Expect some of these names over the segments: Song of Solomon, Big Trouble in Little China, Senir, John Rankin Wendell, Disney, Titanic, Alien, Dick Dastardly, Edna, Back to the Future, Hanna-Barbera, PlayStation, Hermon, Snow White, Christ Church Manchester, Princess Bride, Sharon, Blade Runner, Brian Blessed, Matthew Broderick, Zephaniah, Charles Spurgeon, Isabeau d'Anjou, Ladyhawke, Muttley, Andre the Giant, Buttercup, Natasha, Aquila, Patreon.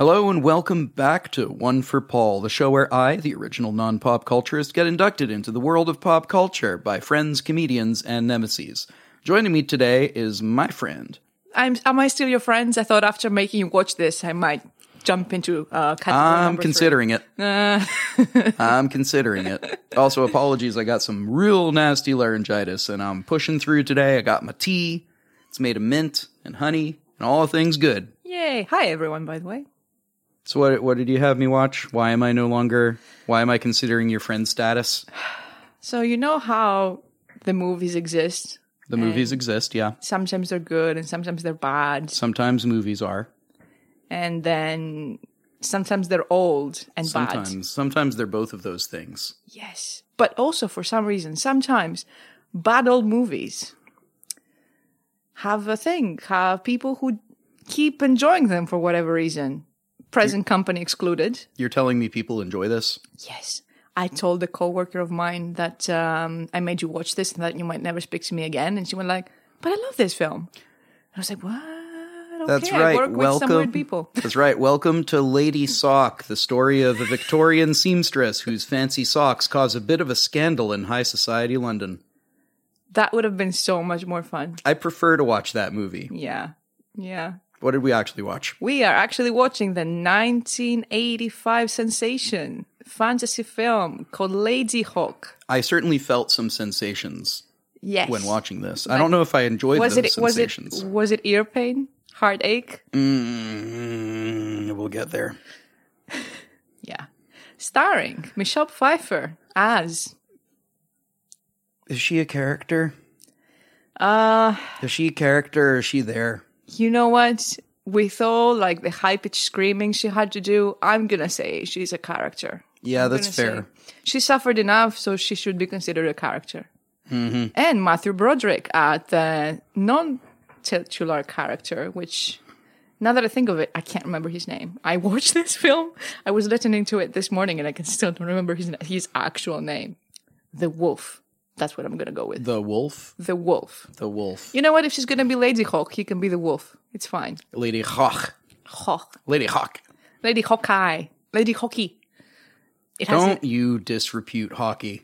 Hello and welcome back to One for Paul, the show where I, the original non-pop culturist, get inducted into the world of pop culture by friends, comedians, and nemeses. Joining me today is my friend. Am I still your friends? I thought after making you watch this, I might jump into category number 3. I'm considering it. Also, apologies, I got some real nasty laryngitis, and I'm pushing through today. I got my tea. It's made of mint and honey, and all things good. Yay. Hi, everyone, by the way. So what did you have me watch? Why am I considering your friend status? So you know how the movies exist? The movies exist, yeah. Sometimes they're good and sometimes they're bad. Sometimes movies are. And then sometimes they're old and bad. Sometimes they're both of those things. Yes. But also for some reason, sometimes bad old movies have a thing, have people who keep enjoying them for whatever reason. Present company excluded. You're telling me people enjoy this? Yes. I told a coworker of mine that I made you watch this and that you might never speak to me again. And she went like, but I love this film. And I was like, what? Okay, that's right. I work with some weird people. That's right. Welcome to Lady Sock, the story of a Victorian seamstress whose fancy socks cause a bit of a scandal in high society London. That would have been so much more fun. I prefer to watch that movie. Yeah. Yeah. What did we actually watch? We are actually watching the 1985 sensation fantasy film called Ladyhawke. I certainly felt some sensations when watching this. I don't know if I enjoyed those sensations. Was it ear pain? Heartache? We'll get there. Yeah. Starring Michelle Pfeiffer as... Is she a character? Is she a character or is she there? You know what? With all like the high-pitched screaming she had to do, I'm going to say she's a character. Yeah, that's fair. She suffered enough, so she should be considered a character. Mm-hmm. And Matthew Broderick at the non-titular character, which, now that I think of it, I can't remember his name. I watched this film. I was listening to it this morning, and I can still don't remember his actual name. The Wolf. That's what I'm going to go with. The Wolf? The Wolf. The Wolf. You know what? If she's going to be Ladyhawke, he can be the Wolf. It's fine. Ladyhawke. Hawk. Ladyhawke. Ladyhawke. Ladyhawke. Don't you disrepute hockey.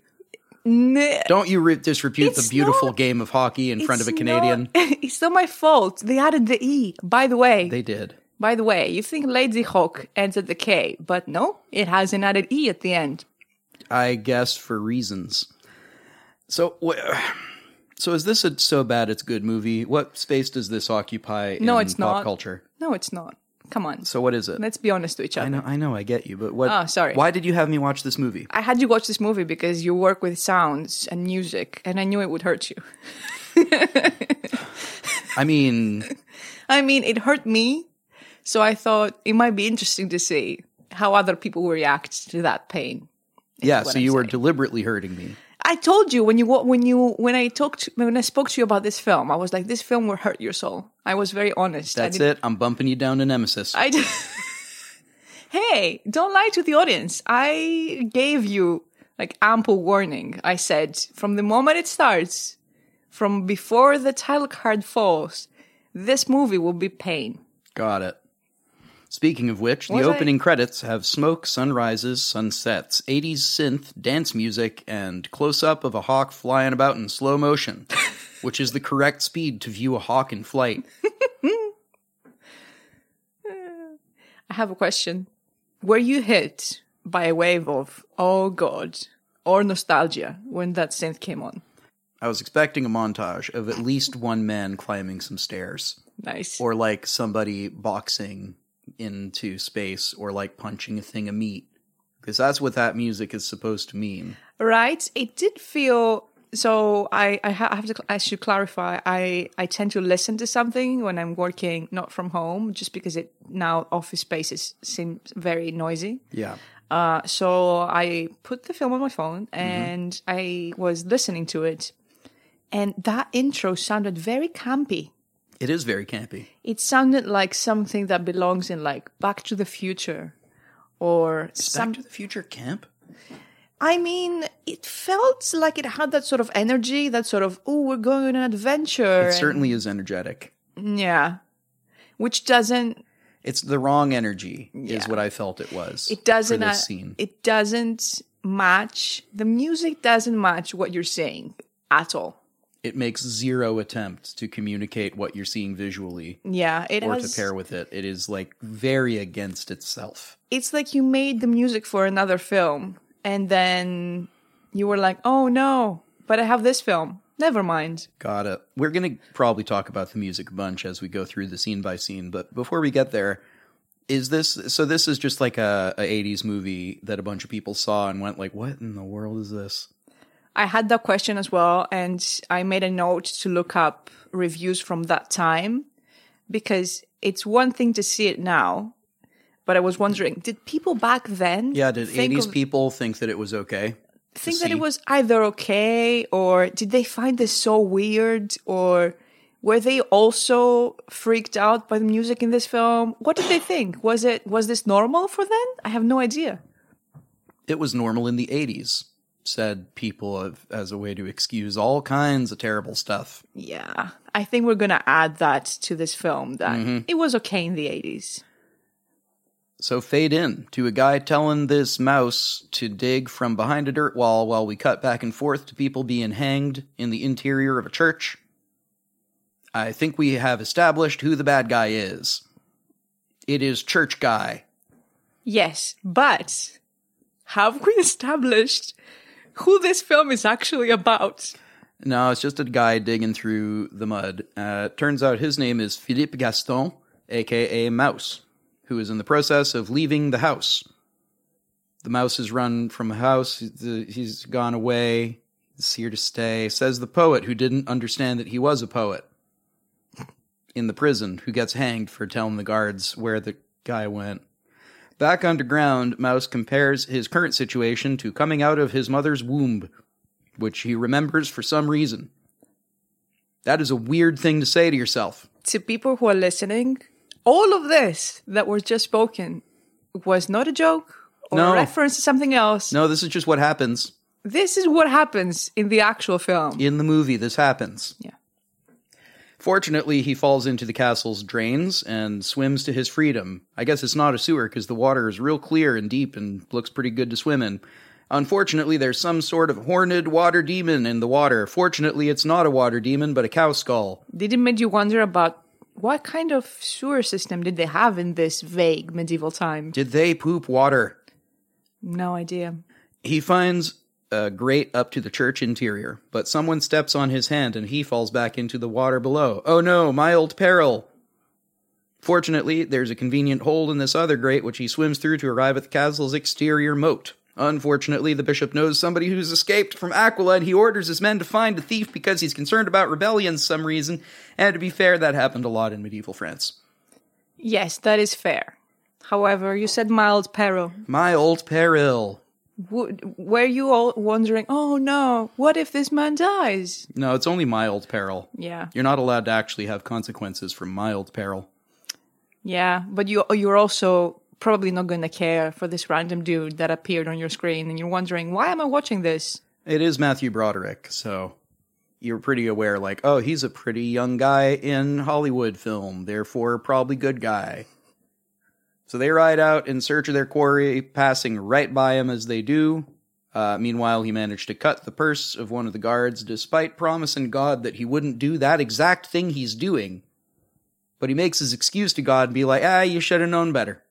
Don't you disrepute the beautiful game of hockey in front of a Canadian? It's not my fault. They added the E, by the way. They did. By the way, you think Ladyhawke ends at the K, but no, it has an added E at the end. I guess for reasons. So is this a so bad it's good movie? What space does this occupy in pop culture? No, it's not. Come on. So what is it? Let's be honest to each other. I know, I get you, but what... Oh, sorry. Why did you have me watch this movie? I had you watch this movie because you work with sounds and music, and I knew it would hurt you. I mean, it hurt me, so I thought it might be interesting to see how other people react to that pain. Yeah, so you were deliberately hurting me. I told you when I spoke to you about this film, I was like, this film will hurt your soul. I was very honest. That's it. I'm bumping you down to Nemesis. Hey, don't lie to the audience. I gave you like ample warning. I said from the moment it starts, from before the title card falls, this movie will be pain. Got it. Speaking of which, the opening credits have smoke, sunrises, sunsets, 80s synth, dance music, and close-up of a hawk flying about in slow motion, which is the correct speed to view a hawk in flight. I have a question. Were you hit by a wave of, oh God, or nostalgia when that synth came on? I was expecting a montage of at least one man climbing some stairs. Nice. Or like somebody boxing into space, or like punching a thing of meat, because that's what that music is supposed to mean, right? It did feel so. I should clarify. I tend to listen to something when I'm working, not from home, just because now office spaces seem very noisy. Yeah. So I put the film on my phone and I was listening to it, and that intro sounded very campy. It is very campy. It sounded like something that belongs in like Back to the Future or something. Back to the Future camp? I mean, it felt like it had that sort of energy, that sort of, oh, we're going on an adventure. It certainly is energetic. Yeah. Which doesn't... It's the wrong energy is what I felt it was. It doesn't. For this scene. It doesn't match. The music doesn't match what you're saying at all. It makes zero attempt to communicate what you're seeing visually. Yeah, it has, to pair with it. It is like very against itself. It's like you made the music for another film and then you were like, oh no, but I have this film. Never mind. Got it. We're going to probably talk about the music a bunch as we go through the scene by scene. But before we get there, is this... So this is just like a 80s movie that a bunch of people saw and went like, what in the world is this? I had that question as well. And I made a note to look up reviews from that time because it's one thing to see it now. But I was wondering, did people back then... Yeah, did 80s people think that it was okay? Think that it was either okay, or did they find this so weird, or were they also freaked out by the music in this film? What did they think? Was this normal for them? I have no idea. It was normal in the 80s, said people as a way to excuse all kinds of terrible stuff. Yeah, I think we're going to add that to this film, that it was okay in the 80s. So fade in to a guy telling this mouse to dig from behind a dirt wall while we cut back and forth to people being hanged in the interior of a church. I think we have established who the bad guy is. It is Church Guy. Yes, but have we established who this film is actually about? No, it's just a guy digging through the mud. Turns out his name is Philippe Gaston, a.k.a. Mouse, who is in the process of leaving the house. The mouse has run from the house. He's gone away. He's here to stay, says the poet who didn't understand that he was a poet in the prison, who gets hanged for telling the guards where the guy went. Back underground, Mouse compares his current situation to coming out of his mother's womb, which he remembers for some reason. That is a weird thing to say to yourself. To people who are listening... All of this that was just spoken was not a joke or a reference to something else. No, this is just what happens. This is what happens in the actual film. In the movie, this happens. Yeah. Fortunately, he falls into the castle's drains and swims to his freedom. I guess it's not a sewer because the water is real clear and deep and looks pretty good to swim in. Unfortunately, there's some sort of horned water demon in the water. Fortunately, it's not a water demon, but a cow skull. Did it make you wonder about... What kind of sewer system did they have in this vague medieval time? Did they poop water? No idea. He finds a grate up to the church interior, but someone steps on his hand and he falls back into the water below. Oh no, my old peril! Fortunately, there's a convenient hole in this other grate which he swims through to arrive at the castle's exterior moat. Unfortunately, the bishop knows somebody who's escaped from Aquila, and he orders his men to find the thief because he's concerned about rebellion for some reason. And to be fair, that happened a lot in medieval France. Yes, that is fair. However, you said my old peril. My old peril. Were you all wondering, oh no, what if this man dies? No, it's only my old peril. Yeah. You're not allowed to actually have consequences from my old peril. Yeah, but you're also... probably not going to care for this random dude that appeared on your screen, and you're wondering, why am I watching this? It is Matthew Broderick, so you're pretty aware, like, oh, he's a pretty young guy in Hollywood film, therefore probably good guy. So they ride out in search of their quarry, passing right by him as they do. Meanwhile, he managed to cut the purse of one of the guards, despite promising God that he wouldn't do that exact thing he's doing. But he makes his excuse to God and be like, you should have known better.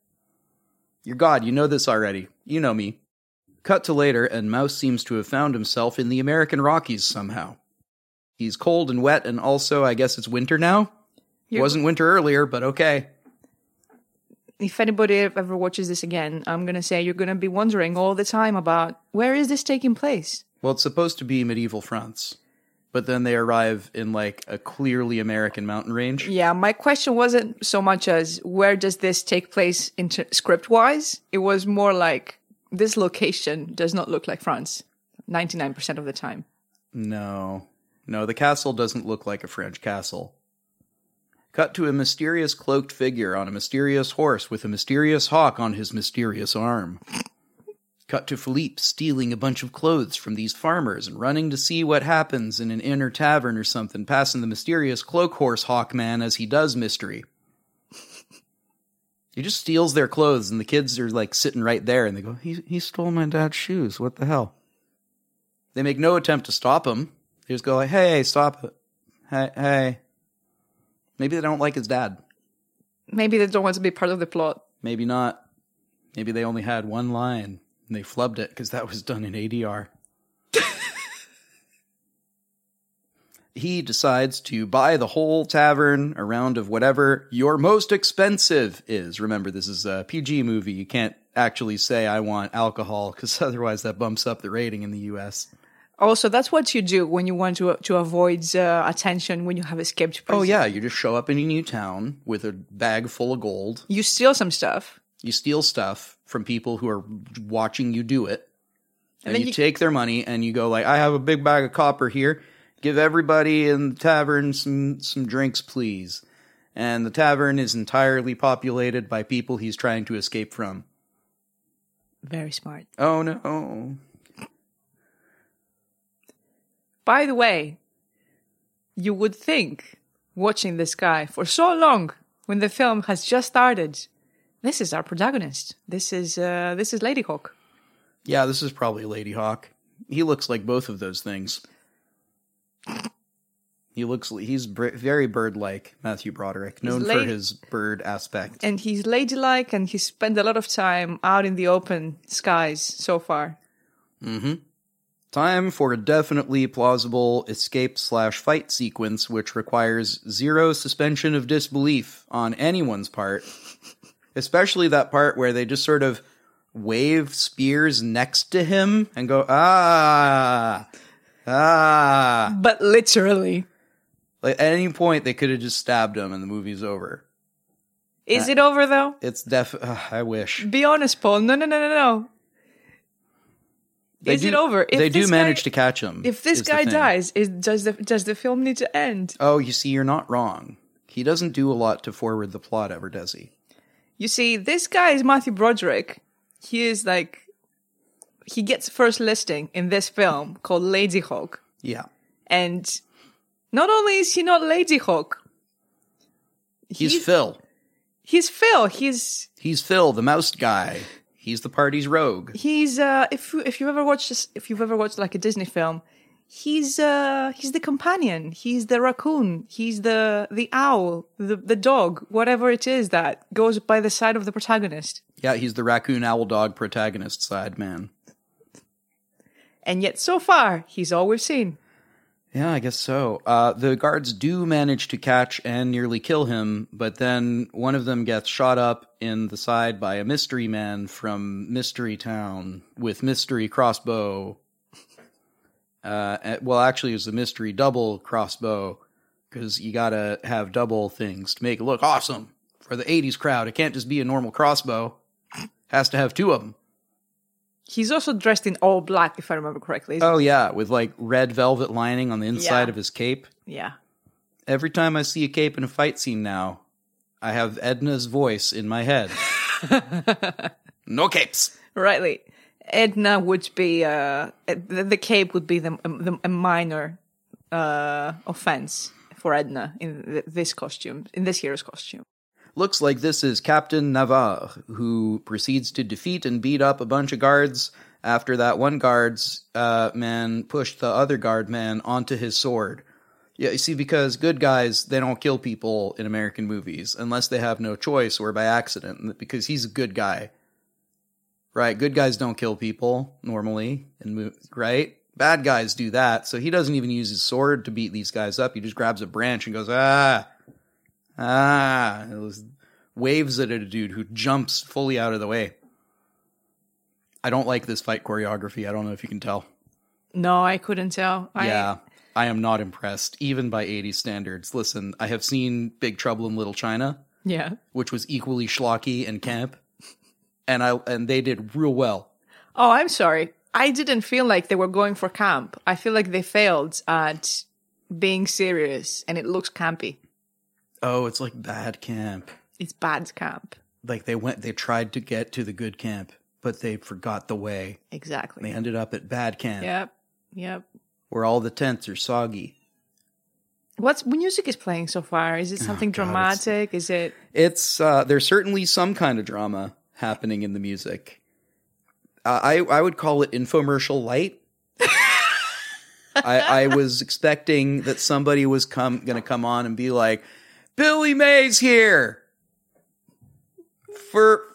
You're God, you know this already. You know me. Cut to later, and Mouse seems to have found himself in the American Rockies somehow. He's cold and wet, and also, I guess it's winter now? It wasn't winter earlier, but okay. If anybody ever watches this again, I'm going to say you're going to be wondering all the time about, where is this taking place? Well, it's supposed to be medieval France. But then they arrive in, like, a clearly American mountain range. Yeah, my question wasn't so much as where does this take place script-wise. It was more like this location does not look like France 99% of the time. No, the castle doesn't look like a French castle. Cut to a mysterious cloaked figure on a mysterious horse with a mysterious hawk on his mysterious arm. Cut to Philippe stealing a bunch of clothes from these farmers and running to see what happens in an inner tavern or something, passing the mysterious cloak horse hawk man as he does mystery. He just steals their clothes, and the kids are like sitting right there, and they go, he stole my dad's shoes. What the hell? They make no attempt to stop him. They just go like, hey, stop it. Hey. Maybe they don't like his dad. Maybe they don't want to be part of the plot. Maybe not. Maybe they only had one line, and they flubbed it because that was done in ADR. He decides to buy the whole tavern, a round of whatever your most expensive is. Remember, this is a PG movie. You can't actually say, I want alcohol, because otherwise that bumps up the rating in the U.S. Also, that's what you do when you want to avoid attention when you have escaped prison. Oh, yeah. You just show up in a new town with a bag full of gold. You steal some stuff. You steal stuff from people who are watching you do it. And then you take their money and you go like, I have a big bag of copper here. Give everybody in the tavern some drinks, please. And the tavern is entirely populated by people he's trying to escape from. Very smart. Oh, no. By the way, you would think, watching this guy for so long, when the film has just started, this is our protagonist. This is Ladyhawke. Yeah, this is probably Ladyhawke. He looks like both of those things. He's very bird-like, Matthew Broderick, known for his bird aspect. And he's ladylike, and he spent a lot of time out in the open skies so far. Mm-hmm. Time for a definitely plausible escape/fight sequence, which requires zero suspension of disbelief on anyone's part, especially that part where they just sort of wave spears next to him and go, ah. But literally. Like, at any point, they could have just stabbed him and the movie's over. Is it over, though? It's I wish. Be honest, Paul. No. Is it over? They do manage to catch him. If this guy dies, does the film need to end? Oh, you see, you're not wrong. He doesn't do a lot to forward the plot ever, does he? You see, this guy is Matthew Broderick. He is like... He gets first listing in this film called Ladyhawke. Yeah. And not only is he not Ladyhawke. He's Phil. He's Phil. He's Phil, the mouse guy. He's the party's rogue. He's if you've ever watched like a Disney film, he's the companion. He's the raccoon. He's the owl, the dog, whatever it is that goes by the side of the protagonist. Yeah, he's the raccoon owl dog protagonist side man. And yet, so far, he's all we've seen. Yeah, I guess so. The guards do manage to catch and nearly kill him, but then one of them gets shot up in the side by a mystery man from Mystery Town with mystery crossbow. Well, actually, it was the mystery double crossbow, because you gotta have double things to make it look awesome for the 80s crowd. It can't just be a normal crossbow. Has to have two of them. He's also dressed in all black, if I remember correctly. Oh, yeah, with, like, red velvet lining on the inside of his cape. Yeah. Every time I see a cape in a fight scene now, I have Edna's voice in my head. No capes. Rightly. Edna would be, the cape would be a minor offense for Edna in this costume, in this year's costume. Looks like this is Captain Navarre, who proceeds to defeat and beat up a bunch of guards after that one guard's man pushed the other guard man onto his sword. Yeah, you see, because good guys, they don't kill people in American movies unless they have no choice or by accident, because he's a good guy. Right, good guys don't kill people normally, right? Bad guys do that, so he doesn't even use his sword to beat these guys up. He just grabs a branch and goes, It waves at a dude who jumps fully out of the way. I don't like this fight choreography. I don't know if you can tell. No, I couldn't tell. Yeah, I am not impressed, even by 80s standards. Listen, I have seen Big Trouble in Little China, which was equally schlocky and camp, and they did real well. Oh, I'm sorry. I didn't feel like they were going for camp. I feel like they failed at being serious, and it looks campy. Oh, it's like bad camp. It's bad camp. Like they tried to get to the good camp, but they forgot the way. Exactly. They ended up at bad camp. Yep. Where all the tents are soggy. What music is playing so far? Is it something dramatic? Is it? It's there's certainly some kind of drama happening in the music. I would call it infomercial light. I was expecting that somebody was going to come on and be like, "Billy May's here for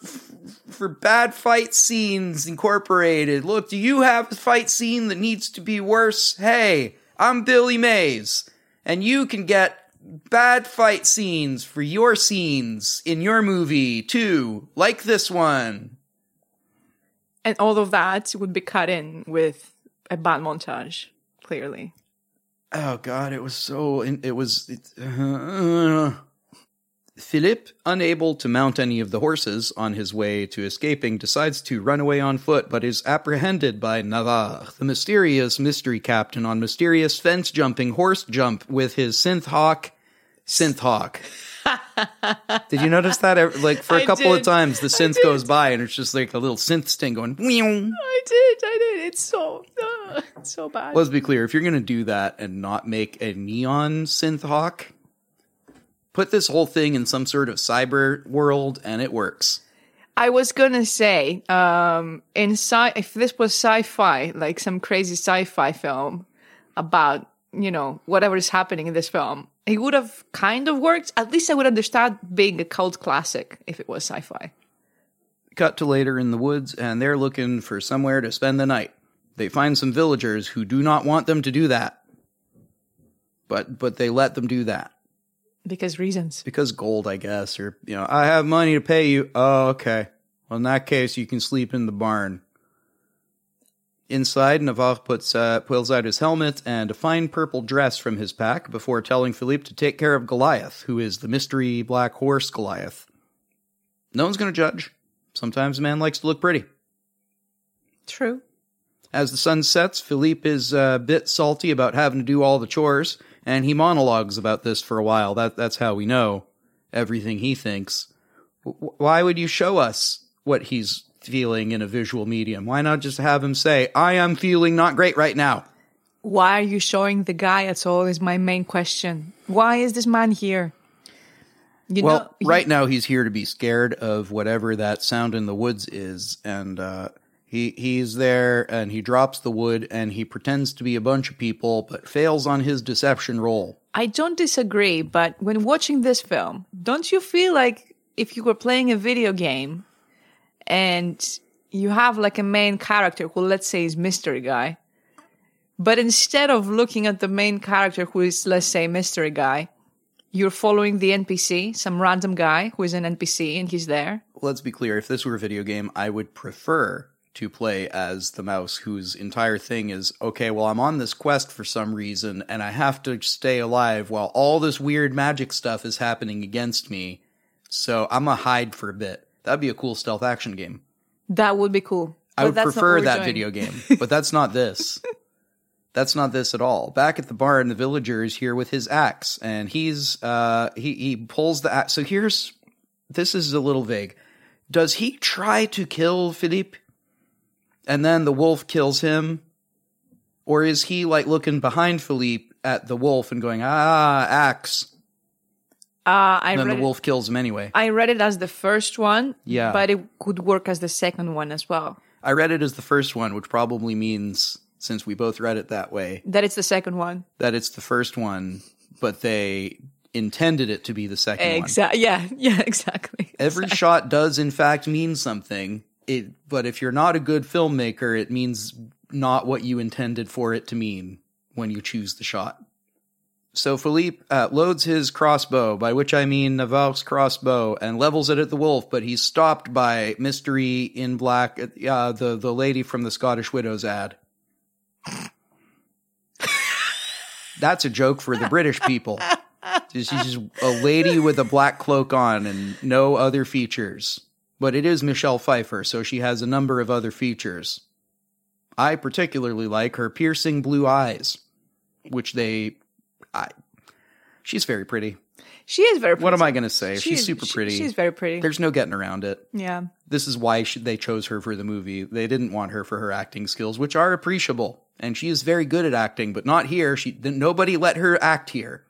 bad fight scenes incorporated. Look, do you have a fight scene that needs to be worse? Hey, I'm Billy Mays. And you can get bad fight scenes for your scenes in your movie, too, like this one." And all of that would be cut in with a bad montage, clearly. Oh, God, it was so... Philippe, unable to mount any of the horses on his way to escaping, decides to run away on foot, but is apprehended by Navarre, the mysterious mystery captain on mysterious fence-jumping horse jump with his synth-hawk. Did you notice that? Like, for a couple of times, the synth goes by, and it's just like a little synth sting going... I did. It's so bad. Let's be clear. If you're going to do that and not make a neon synth-hawk... put this whole thing in some sort of cyber world, and it works. I was going to say, if this was sci-fi, like some crazy sci-fi film about, whatever is happening in this film, it would have kind of worked. At least I would understand being a cult classic if it was sci-fi. Cut to later in the woods, and they're looking for somewhere to spend the night. They find some villagers who do not want them to do that, but they let them do that. Because reasons. Because gold, I guess, or, I have money to pay you. Oh, okay. Well, in that case, you can sleep in the barn. Inside, Navarre pulls out his helmet and a fine purple dress from his pack before telling Philippe to take care of Goliath, who is the mystery black horse Goliath. No one's going to judge. Sometimes a man likes to look pretty. True. As the sun sets, Philippe is a bit salty about having to do all the chores, and he monologues about this for a while. That's how we know everything he thinks. Why would you show us what he's feeling in a visual medium? Why not just have him say, "I am feeling not great right now"? Why are you showing the guy at all is my main question. Why is this man here? Right now he's here to be scared of whatever that sound in the woods is, and He's there, and he drops the wood, and he pretends to be a bunch of people, but fails on his deception roll. I don't disagree, but when watching this film, don't you feel like if you were playing a video game and you have like a main character who, let's say, is mystery guy, but instead of looking at the main character who is, let's say, mystery guy, you're following the NPC, some random guy who is an NPC, and he's there? Let's be clear. If this were a video game, I would prefer to play as the mouse whose entire thing is, okay, well, I'm on this quest for some reason, and I have to stay alive while all this weird magic stuff is happening against me, so I'm going to hide for a bit. That'd be a cool stealth action game. That would be cool. I would prefer that video game, but that's not this. That's not this at all. Back at the barn, the villager is here with his axe, and he's he pulls the axe. So this is a little vague. Does he try to kill Philippe? And then the wolf kills him? Or is he, like, looking behind Philippe at the wolf and going, axe? And then the wolf kills him anyway. I read it as the first one, yeah, but it could work as the second one as well. I read it as the first one, which probably means, since we both read it that way... that it's the second one. That it's the first one, but they intended it to be the second one. Yeah, exactly. Every shot does, in fact, mean something. But if you're not a good filmmaker, it means not what you intended for it to mean when you choose the shot. So Philippe loads his crossbow, by which I mean Navarre's crossbow, and levels it at the wolf, but he's stopped by Mystery in Black, the lady from the Scottish Widows ad. That's a joke for the British people. She's just a lady with a black cloak on and no other features. But it is Michelle Pfeiffer, so she has a number of other features. I particularly like her piercing blue eyes, which she's very pretty. She is very pretty. What am I going to say? She's super pretty. She's very pretty. There's no getting around it. Yeah. This is why they chose her for the movie. They didn't want her for her acting skills, which are appreciable. And she is very good at acting, but not here. Nobody let her act here.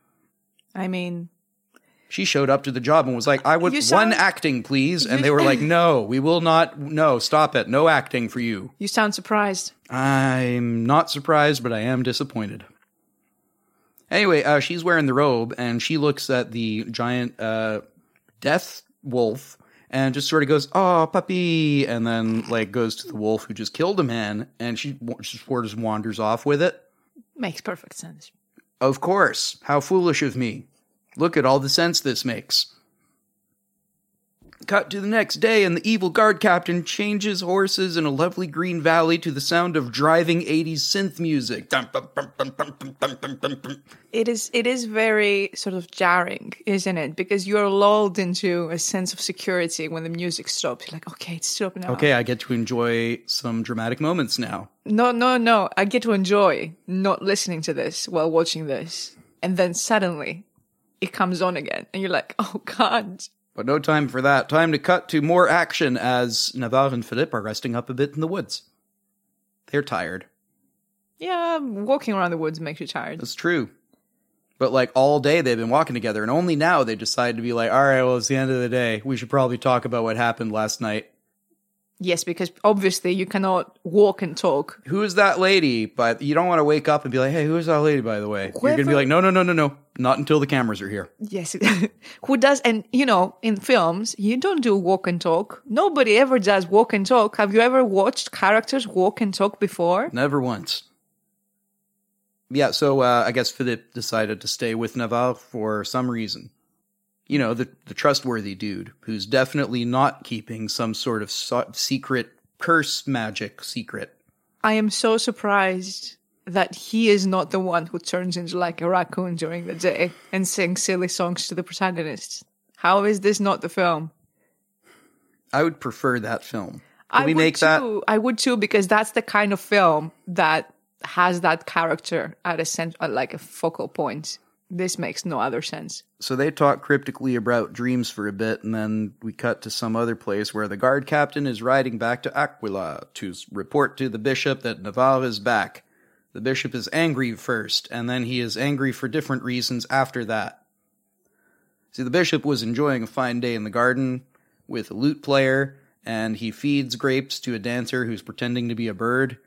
I mean... She showed up to the job and was like, I would one acting, please. And they were like, no, we will not. No, stop it. No acting for you. You sound surprised. I'm not surprised, but I am disappointed. Anyway, she's wearing the robe and she looks at the giant death wolf and just sort of goes, oh, puppy. And then like goes to the wolf who just killed a man and she just sort of wanders off with it. Makes perfect sense. Of course. How foolish of me. Look at all the sense this makes. Cut to the next day, and the evil guard captain changes horses in a lovely green valley to the sound of driving 80s synth music. It is very sort of jarring, isn't it? Because you're lulled into a sense of security when the music stops. You're like, okay, it's stopped now. Okay, I get to enjoy some dramatic moments now. No. I get to enjoy not listening to this while watching this. And then suddenly... it comes on again, and you're like, oh, God. But no time for that. Time to cut to more action as Navarre and Philippe are resting up a bit in the woods. They're tired. Yeah, walking around the woods makes you tired. That's true. But, like, all day they've been walking together, and only now they decide to be like, all right, well, it's the end of the day. We should probably talk about what happened last night. Yes, because obviously you cannot walk and talk. Who is that lady? But you don't want to wake up and be like, hey, who is that lady, by the way? Whoever... You're going to be like, no. Not until the cameras are here. Yes. Who does? And, you know, in films, you don't do walk and talk. Nobody ever does walk and talk. Have you ever watched characters walk and talk before? Never once. Yeah, so I guess Philippe decided to stay with Navarre for some reason. You know, the trustworthy dude who's definitely not keeping some sort of secret curse magic secret. I am so surprised that he is not the one who turns into like a raccoon during the day and sings silly songs to the protagonist. How is this not the film? I would prefer that film. I would too, because that's the kind of film that has that character at like a focal point. This makes no other sense. So they talk cryptically about dreams for a bit, and then we cut to some other place where the guard captain is riding back to Aquila to report to the bishop that Navarre is back. The bishop is angry first, and then he is angry for different reasons after that. See, the bishop was enjoying a fine day in the garden with a lute player, and he feeds grapes to a dancer who's pretending to be a bird,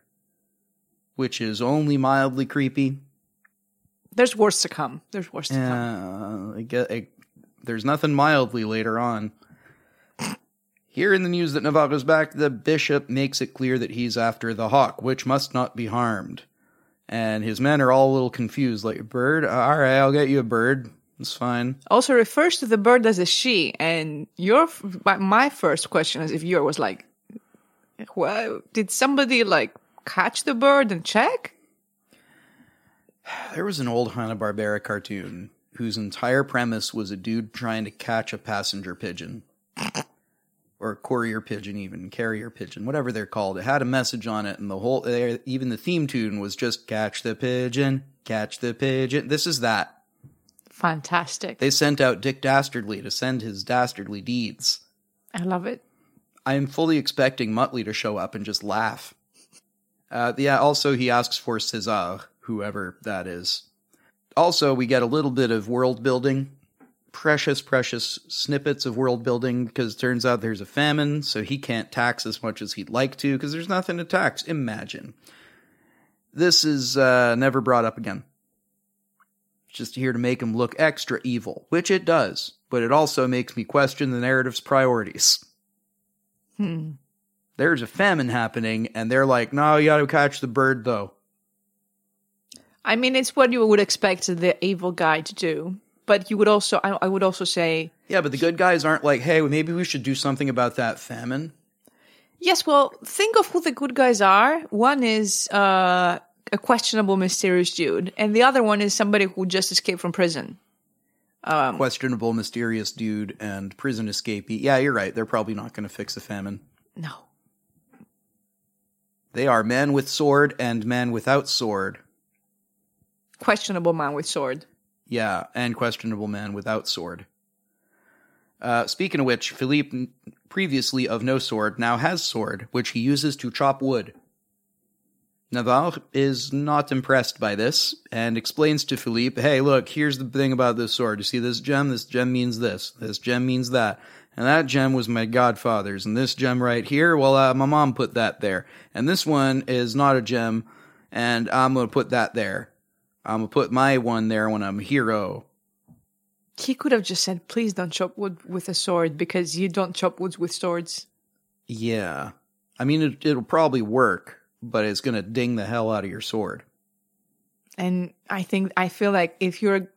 which is only mildly creepy. There's worse to come. I guess, there's nothing mildly later on. Here in the news that Navarre is back, the bishop makes it clear that he's after the hawk, which must not be harmed. And his men are all a little confused, like, bird? All right, I'll get you a bird. It's fine. Also refers to the bird as a she. And my first question as if yours was like, well, did somebody, like, catch the bird and check? There was an old Hanna-Barbera cartoon whose entire premise was a dude trying to catch a passenger pigeon. Or courier pigeon even, carrier pigeon, whatever they're called. It had a message on it, and even the theme tune was just, catch the pigeon, catch the pigeon. This is that. Fantastic. They sent out Dick Dastardly to send his dastardly deeds. I love it. I am fully expecting Muttley to show up and just laugh. Also he asks for Cezar. Whoever that is. Also, we get a little bit of world building. Precious, precious snippets of world building, because it turns out there's a famine, so he can't tax as much as he'd like to, because there's nothing to tax. Imagine. This is never brought up again. It's just here to make him look extra evil, which it does, but it also makes me question the narrative's priorities. There's a famine happening, and they're like, no, you gotta catch the bird, though. I mean, it's what you would expect the evil guy to do, but I would also say... Yeah, but the good guys aren't like, hey, maybe we should do something about that famine. Yes, well, think of who the good guys are. One is a questionable, mysterious dude, and the other one is somebody who just escaped from prison. Questionable, mysterious dude and prison escapee. Yeah, you're right. They're probably not going to fix the famine. No. They are man with sword and man without sword. Questionable man with sword. Yeah, and questionable man without sword. Speaking of which, Philippe, previously of no sword, now has sword, which he uses to chop wood. Navarre is not impressed by this and explains to Philippe, hey, look, here's the thing about this sword. You see this gem? This gem means this. This gem means that. And that gem was my godfather's. And this gem right here, well, my mom put that there. And this one is not a gem, and I'm going to put that there. I'm going to put my one there when I'm a hero. He could have just said, please don't chop wood with a sword, because you don't chop wood with swords. Yeah. I mean, it'll probably work, but it's going to ding the hell out of your sword. And I feel like if you're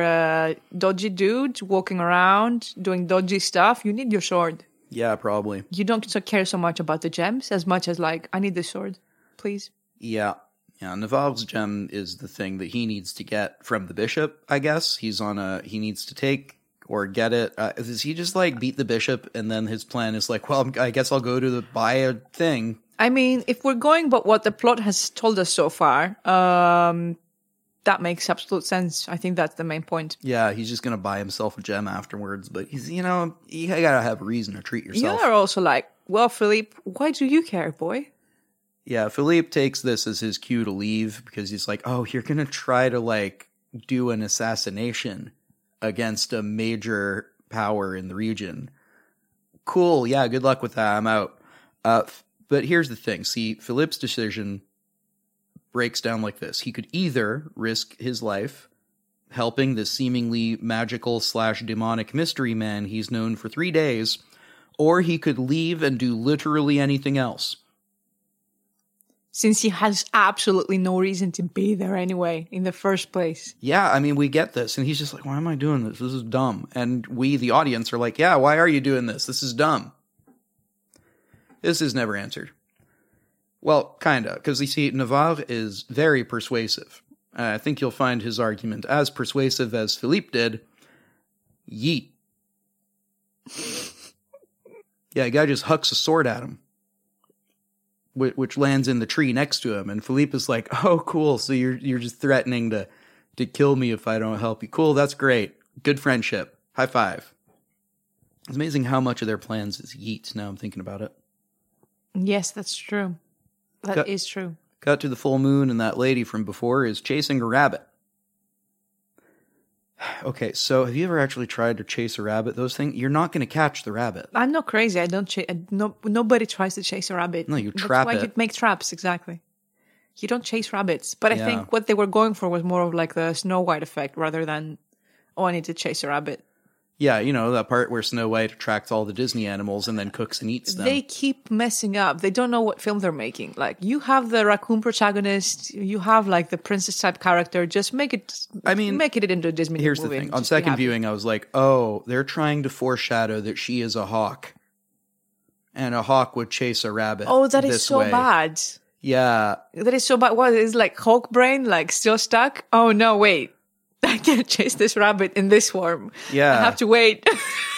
a dodgy dude walking around doing dodgy stuff, you need your sword. Yeah, probably. You don't care so much about the gems as much as like, I need this sword, please. Yeah. Yeah, Navarre's gem is the thing that he needs to get from the bishop, I guess. He needs to take or get it. Does he just like beat the bishop and then his plan is like, well, I guess I'll go to buy a thing. I mean, if we're going by what the plot has told us so far, that makes absolute sense. I think that's the main point. Yeah, he's just going to buy himself a gem afterwards, but he's, you got to have a reason to treat yourself. You're also like, well, Philippe, why do you care, boy? Yeah, Philippe takes this as his cue to leave because he's like, oh, you're going to try to like do an assassination against a major power in the region. Cool. Yeah, good luck with that. I'm out. But here's the thing. See, Philippe's decision breaks down like this. He could either risk his life helping this seemingly magical / demonic mystery man he's known for 3 days, or he could leave and do literally anything else. Since he has absolutely no reason to be there anyway in the first place. Yeah, I mean, we get this. And he's just like, why am I doing this? This is dumb. And we, the audience, are like, yeah, why are you doing this? This is dumb. This is never answered. Well, kind of. Because, you see, Navarre is very persuasive. I think you'll find his argument as persuasive as Philippe did. Yeet. Yeah, a guy just hucks a sword at him, which lands in the tree next to him. And Philippe is like, oh, cool. So you're just threatening to kill me if I don't help you. Cool, that's great. Good friendship. High five. It's amazing how much of their plans is yeet now I'm thinking about it. Yes, that's true. That is true. Cut to the full moon, and that lady from before is chasing a rabbit. Okay, so have you ever actually tried to chase a rabbit? Those things, you're not going to catch the rabbit. I'm not crazy. I don't chase. No, nobody tries to chase a rabbit. No, you trap it. That's why you make traps, exactly. You don't chase rabbits. But I think what they were going for was more of like the Snow White effect rather than, oh, I need to chase a rabbit. Yeah, that part where Snow White attracts all the Disney animals and then cooks and eats them. They keep messing up. They don't know what film they're making. Like, you have the raccoon protagonist, you have, like, the princess-type character. Just make it into a Disney movie. Here's the thing. On second viewing, I was like, oh, they're trying to foreshadow that she is a hawk. And a hawk would chase a rabbit. Oh, that is so bad. Yeah. That is so bad. What, is, like, hawk brain, like, still stuck? Oh, no, wait. I can't chase this rabbit in this form. Yeah. I have to wait.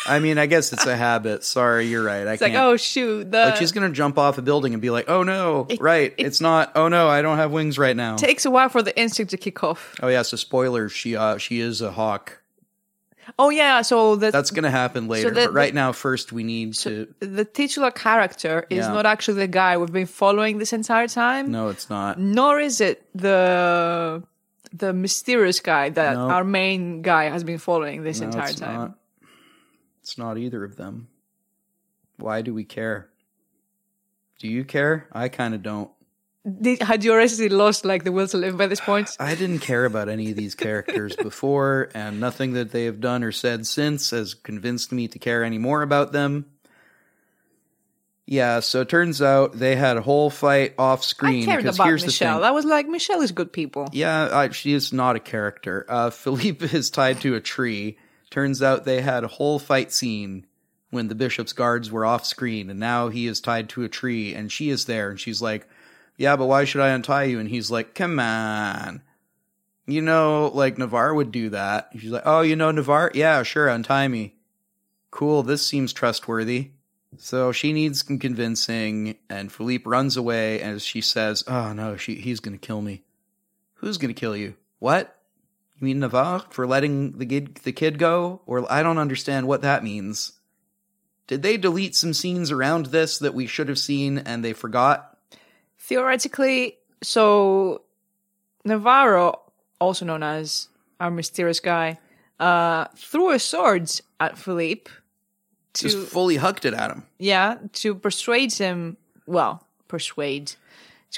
I mean, I guess it's a habit. Sorry, you're right. It's like, oh, shoot. Like she's going to jump off a building and be like, oh, no. It's not, oh, no, I don't have wings right now. Takes a while for the instinct to kick off. Oh, yeah. So spoilers, she is a hawk. Oh, yeah. So that's going to happen later. So but right now, first we need to... The titular character is not actually the guy we've been following this entire time. No, it's not. Nor is it the mysterious guy that our main guy has been following this entire time. Not. It's not either of them. Why do we care? Do you care? I kind of don't. Had you already lost like the will to live by this point? I didn't care about any of these characters before, and nothing that they have done or said since has convinced me to care any more about them. Yeah, so it turns out they had a whole fight off screen. I cared about Michelle. I was like, Michelle is good people. Yeah, she is not a character. Philippe is tied to a tree. Turns out they had a whole fight scene when the bishop's guards were off screen, and now he is tied to a tree, and she is there, and she's like, yeah, but why should I untie you? And he's like, come on. Like, Navarre would do that. She's like, oh, Navarre? Yeah, sure, untie me. Cool, this seems trustworthy. So she needs some convincing, and Philippe runs away as she says, oh, no, he's going to kill me. Who's going to kill you? What? You mean Navarre for letting the kid go? Or I don't understand what that means. Did they delete some scenes around this that we should have seen and they forgot? Theoretically, So Navarro, also known as our mysterious guy, threw his swords at Philippe. Just fully hucked it at him. Yeah, to persuade him, to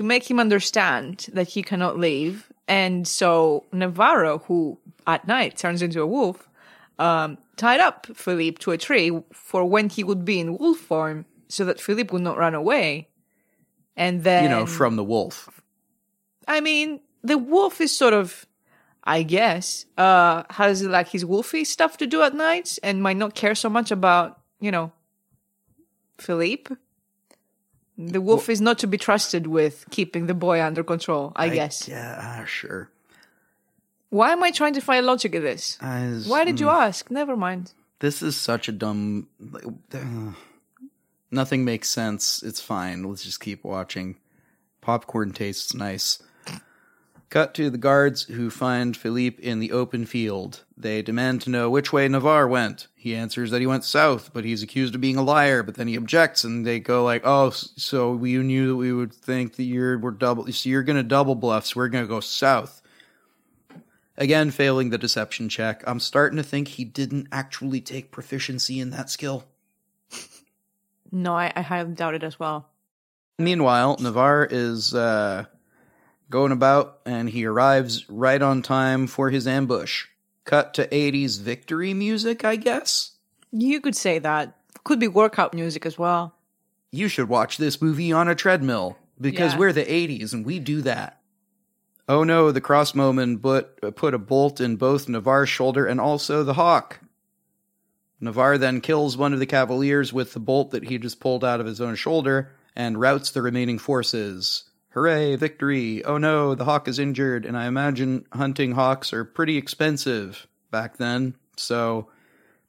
make him understand that he cannot leave. And so Navarro, who at night turns into a wolf, tied up Philippe to a tree for when he would be in wolf form so that Philippe would not run away. And then... You know, from the wolf. I mean, the wolf is sort of... I guess, has like his wolfy stuff to do at night and might not care so much about, you know, Philippe. The wolf is not to be trusted with keeping the boy under control, I guess. Yeah, sure. Why am I trying to find logic in this? Why did you ask? Never mind. This is such a dumb... nothing makes sense. It's fine. Let's just keep watching. Popcorn tastes nice. Cut to the guards who find Philippe in the open field. They demand to know which way Navarre went. He answers that he went south, but he's accused of being a liar. But then he objects, and they go like, "Oh, so we knew that we would think that you're going to double bluff, so we're going to go south." Again, failing the deception check. I'm starting to think he didn't actually take proficiency in that skill. No, I highly doubt it as well. Meanwhile, Navarre is... going about, and he arrives right on time for his ambush. Cut to 80s victory music, I guess? You could say that. Could be workout music as well. You should watch this movie on a treadmill, because we're the 80s and we do that. Oh no, the crossbowman put a bolt in both Navarre's shoulder and also the hawk. Navarre then kills one of the cavaliers with the bolt that he just pulled out of his own shoulder and routs the remaining forces. Hooray, victory. Oh no, the hawk is injured, and I imagine hunting hawks are pretty expensive back then, so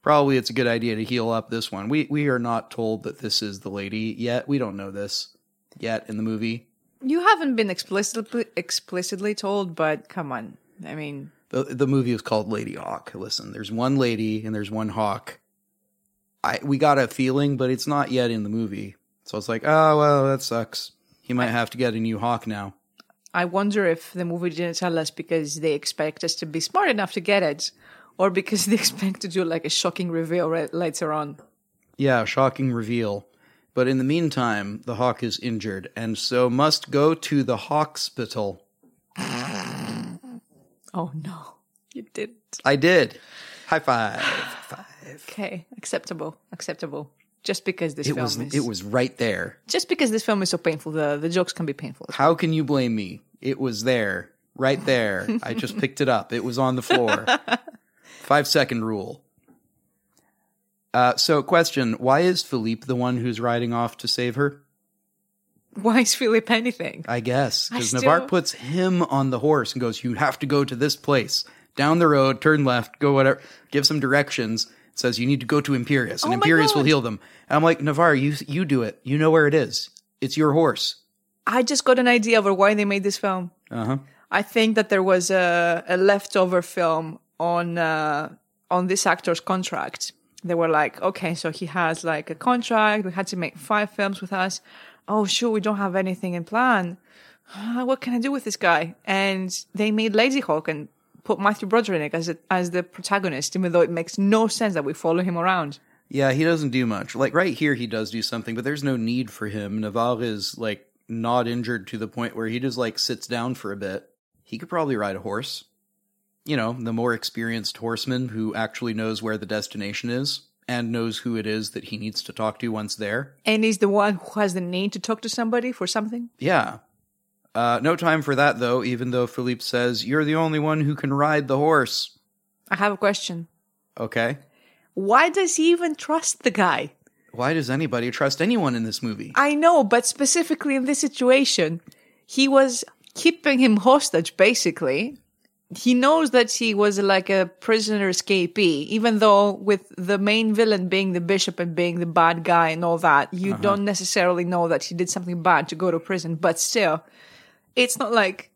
probably it's a good idea to heal up this one. We are not told that this is the lady yet. We don't know this yet in the movie. You haven't been explicitly told, but come on. I mean... The movie is called Ladyhawke. Listen, there's one lady and there's one hawk. We got a feeling, but it's not yet in the movie. So it's like, oh, well, that sucks. He might have to get a new hawk now. I wonder if the movie didn't tell us because they expect us to be smart enough to get it, or because they expect to do like a shocking reveal later on. Yeah, shocking reveal. But in the meantime, the hawk is injured, and so must go to the hawkspital. Oh no, you didn't. I did. High five. High five. Okay, acceptable. Just because Just because this film is so painful, the jokes can be painful. How can you blame me? It was there. Right there. I just picked it up. It was on the floor. 5-second rule. So, question. Why is Philippe the one who's riding off to save her? Why is Philippe anything? I guess. Because Navarre puts him on the horse and goes, you have to go to this place. Down the road, turn left, go whatever. Give some directions. Says you need to go to Imperius, and Imperius will heal them. And I'm like, Navarre, you do it. You know where it is. It's your horse. I just got an idea of why they made this film. Uh-huh. I think that there was a leftover film on this actor's contract. They were like, okay, so he has like a contract. We had to make 5 films with us. Oh, sure, we don't have anything in plan. What can I do with this guy? And they made Ladyhawke and put Matthew Broderick as the protagonist, even though it makes no sense that we follow him around. Yeah, he doesn't do much. Like, right here he does do something, but there's no need for him. Navarre is, like, not injured to the point where he just, like, sits down for a bit. He could probably ride a horse. You know, the more experienced horseman who actually knows where the destination is and knows who it is that he needs to talk to once there. And he's the one who has the need to talk to somebody for something? Yeah. No time for that, though, even though Philippe says, you're the only one who can ride the horse. I have a question. Okay. Why does he even trust the guy? Why does anybody trust anyone in this movie? I know, but specifically in this situation, he was keeping him hostage, basically. He knows that he was like a prisoner escapee, even though with the main villain being the bishop and being the bad guy and all that, you don't necessarily know that he did something bad to go to prison, but still... It's not like,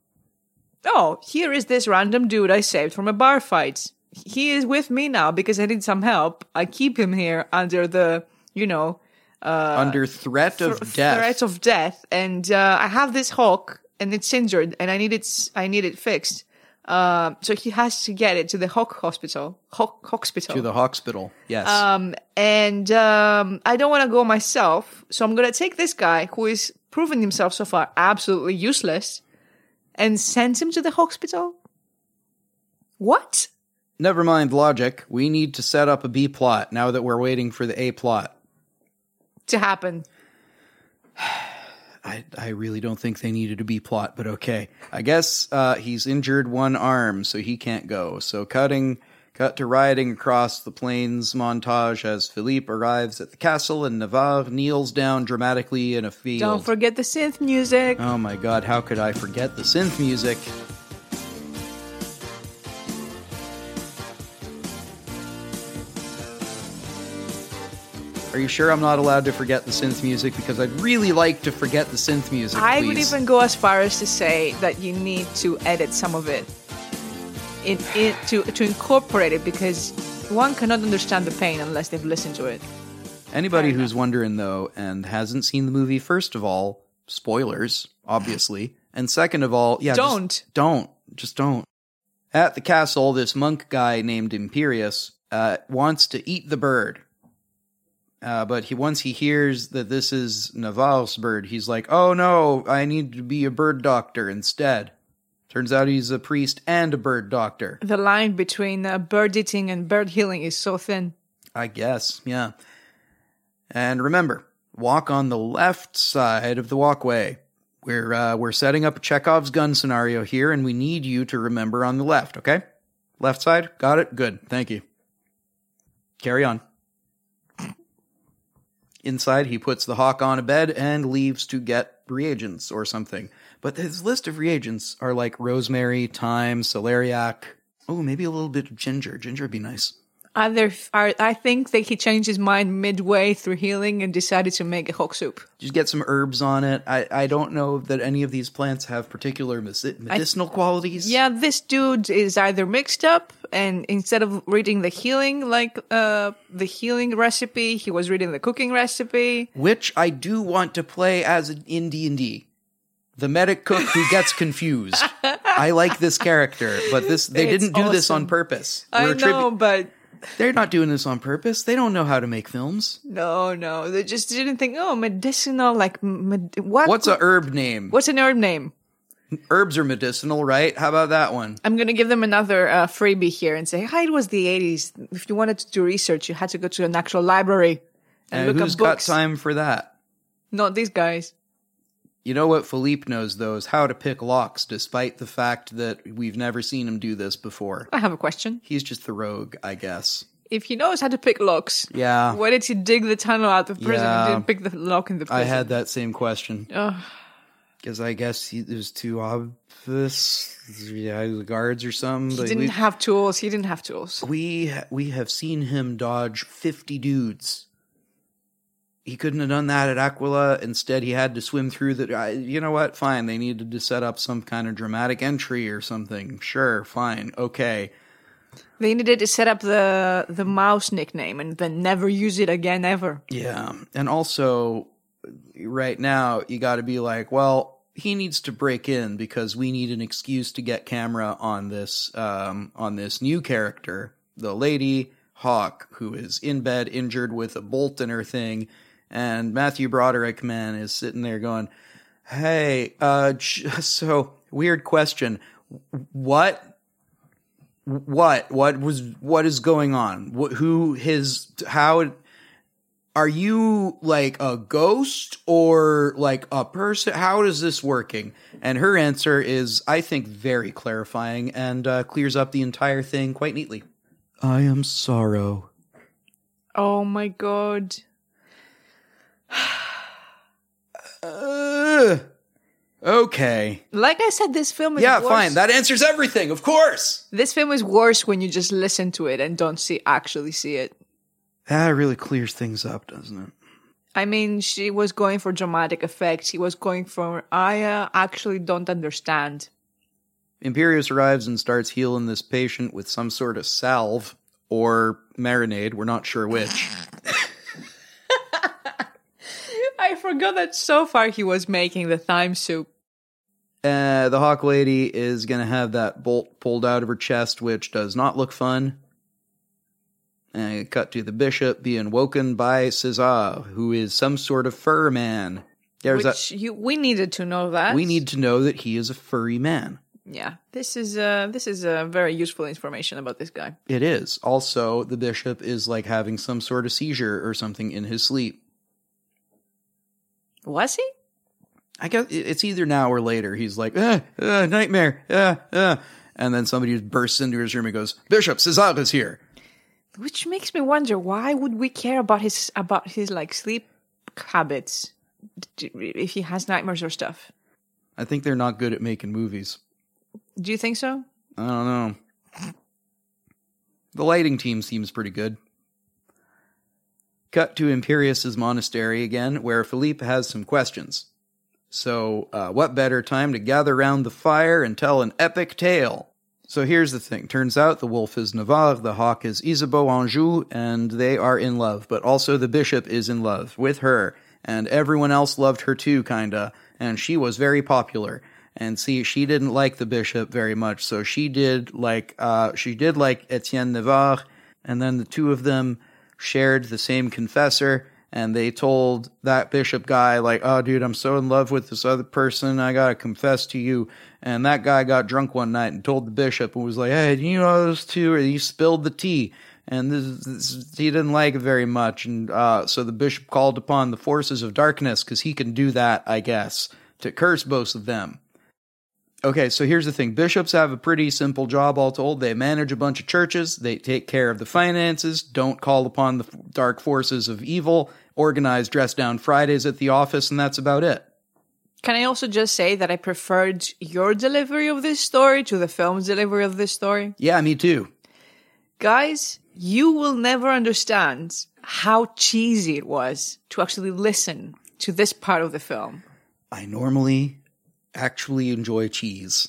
oh, here is this random dude I saved from a bar fight. He is with me now because I need some help. I keep him here under the, you know... under threat of death. And I have this hawk and it's injured, and I need it fixed. So he has to get it to the Hawk Hospital. To the hospital, yes. And I don't want to go myself, so I'm going to take this guy who is proven himself so far absolutely useless and send him to the hospital? What? Never mind logic. We need to set up a B plot now that we're waiting for the A plot to happen. I really don't think they needed a B plot, but okay. I guess he's injured one arm, so he can't go. So cut to riding across the plains montage as Philippe arrives at the castle and Navarre kneels down dramatically in a field. Don't forget the synth music. Oh my God, how could I forget the synth music? Are you sure I'm not allowed to forget the synth music? Because I'd really like to forget the synth music, please. I would even go as far as to say that you need to edit some of it to incorporate it, because one cannot understand the pain unless they've listened to it. Anybody who's wondering, though, and hasn't seen the movie, first of all, spoilers, obviously. And second of all, yeah, Just don't. At the castle, this monk guy named Imperius wants to eat the bird. But once he hears that this is Navarre's bird, he's like, oh no, I need to be a bird doctor instead. Turns out he's a priest and a bird doctor. The line between bird eating and bird healing is so thin. I guess, yeah. And remember, walk on the left side of the walkway. We're setting up a Chekhov's gun scenario here, and we need you to remember on the left, okay? Left side? Got it? Good. Thank you. Carry on. Inside, he puts the hawk on a bed and leaves to get reagents or something. But his list of reagents are like rosemary, thyme, celeriac. Oh, maybe a little bit of ginger. Ginger would be nice. I think that he changed his mind midway through healing and decided to make a hawk soup. Just get some herbs on it. I don't know that any of these plants have particular medicinal qualities. Yeah, this dude is either mixed up, and instead of reading the healing recipe, he was reading the cooking recipe. Which I do want to play as in D&D. The medic cook who gets confused. I like this character, but they didn't do this on purpose. I know, but... They're not doing this on purpose. They don't know how to make films. No. They just didn't think, medicinal, like... what? What's an herb name? What's an herb name? Herbs are medicinal, right? How about that one? I'm going to give them another freebie here and say, it was the 80s. If you wanted to do research, you had to go to an actual library and look up books. Who's got time for that? Not these guys. You know what Philippe knows, though, is how to pick locks, despite the fact that we've never seen him do this before. I have a question. He's just the rogue, I guess. If he knows how to pick locks, yeah. Why did he dig the tunnel out of prison and didn't pick the lock in the prison? I had that same question. Because I guess it was too obvious. Yeah, the guards or something. He didn't have tools. We have seen him dodge 50 dudes. He couldn't have done that at Aquila. Instead, he had to swim through the... You know what? Fine. They needed to set up some kind of dramatic entry or something. Sure. Fine. Okay. They needed to set up the mouse nickname and then never use it again ever. Yeah. And also, right now, you got to be like, well, he needs to break in because we need an excuse to get camera on this new character, the Ladyhawke, who is in bed injured with a bolt in her thing. And Matthew Broderick, man, is sitting there going, hey, so weird question. What is going on? How are you like a ghost or like a person? How is this working? And her answer is, I think, very clarifying and clears up the entire thing quite neatly. I am sorrow. Oh my God. Okay. Like I said, this film is worse. Yeah, fine. That answers everything, of course. This film is worse when you just listen to it and don't actually see it. That really clears things up, doesn't it? I mean, she was going for dramatic effects. He was going for, I actually don't understand. Imperius arrives and starts healing this patient with some sort of salve or marinade. We're not sure which. I forgot that so far he was making the thyme soup. The Hawk Lady is going to have that bolt pulled out of her chest, which does not look fun. And cut to the bishop being woken by Cezar, who is some sort of fur man. We needed to know that. We need to know that he is a furry man. Yeah, this is very useful information about this guy. It is. Also, the bishop is like having some sort of seizure or something in his sleep. Was he? I guess it's either now or later. He's like, nightmare, and then somebody just bursts into his room and goes, Bishop, Cezar is here. Which makes me wonder, why would we care about his like sleep habits if he has nightmares or stuff? I think they're not good at making movies. Do you think so? I don't know. The lighting team seems pretty good. Cut to Imperius's monastery again, where Philippe has some questions. So, what better time to gather round the fire and tell an epic tale? So here's the thing. Turns out the wolf is Navarre, the hawk is Isabeau d'Anjou, and they are in love. But also the bishop is in love with her, and everyone else loved her too, kinda. And she was very popular. And see, she didn't like the bishop very much, so she did like Etienne Navarre. And then the two of them shared the same confessor, and they told that bishop guy, like, oh, dude, I'm so in love with this other person, I gotta confess to you. And that guy got drunk one night and told the bishop and was like, hey, you know those two? Or he spilled the tea. And this, he didn't like it very much. And so the bishop called upon the forces of darkness, because he can do that, I guess, to curse both of them. Okay, so here's the thing. Bishops have a pretty simple job, all told. They manage a bunch of churches. They take care of the finances. Don't call upon the dark forces of evil. Organize dress-down Fridays at the office, and that's about it. Can I also just say that I preferred your delivery of this story to the film's delivery of this story? Yeah, me too. Guys, you will never understand how cheesy it was to actually listen to this part of the film. I normally actually enjoy cheese.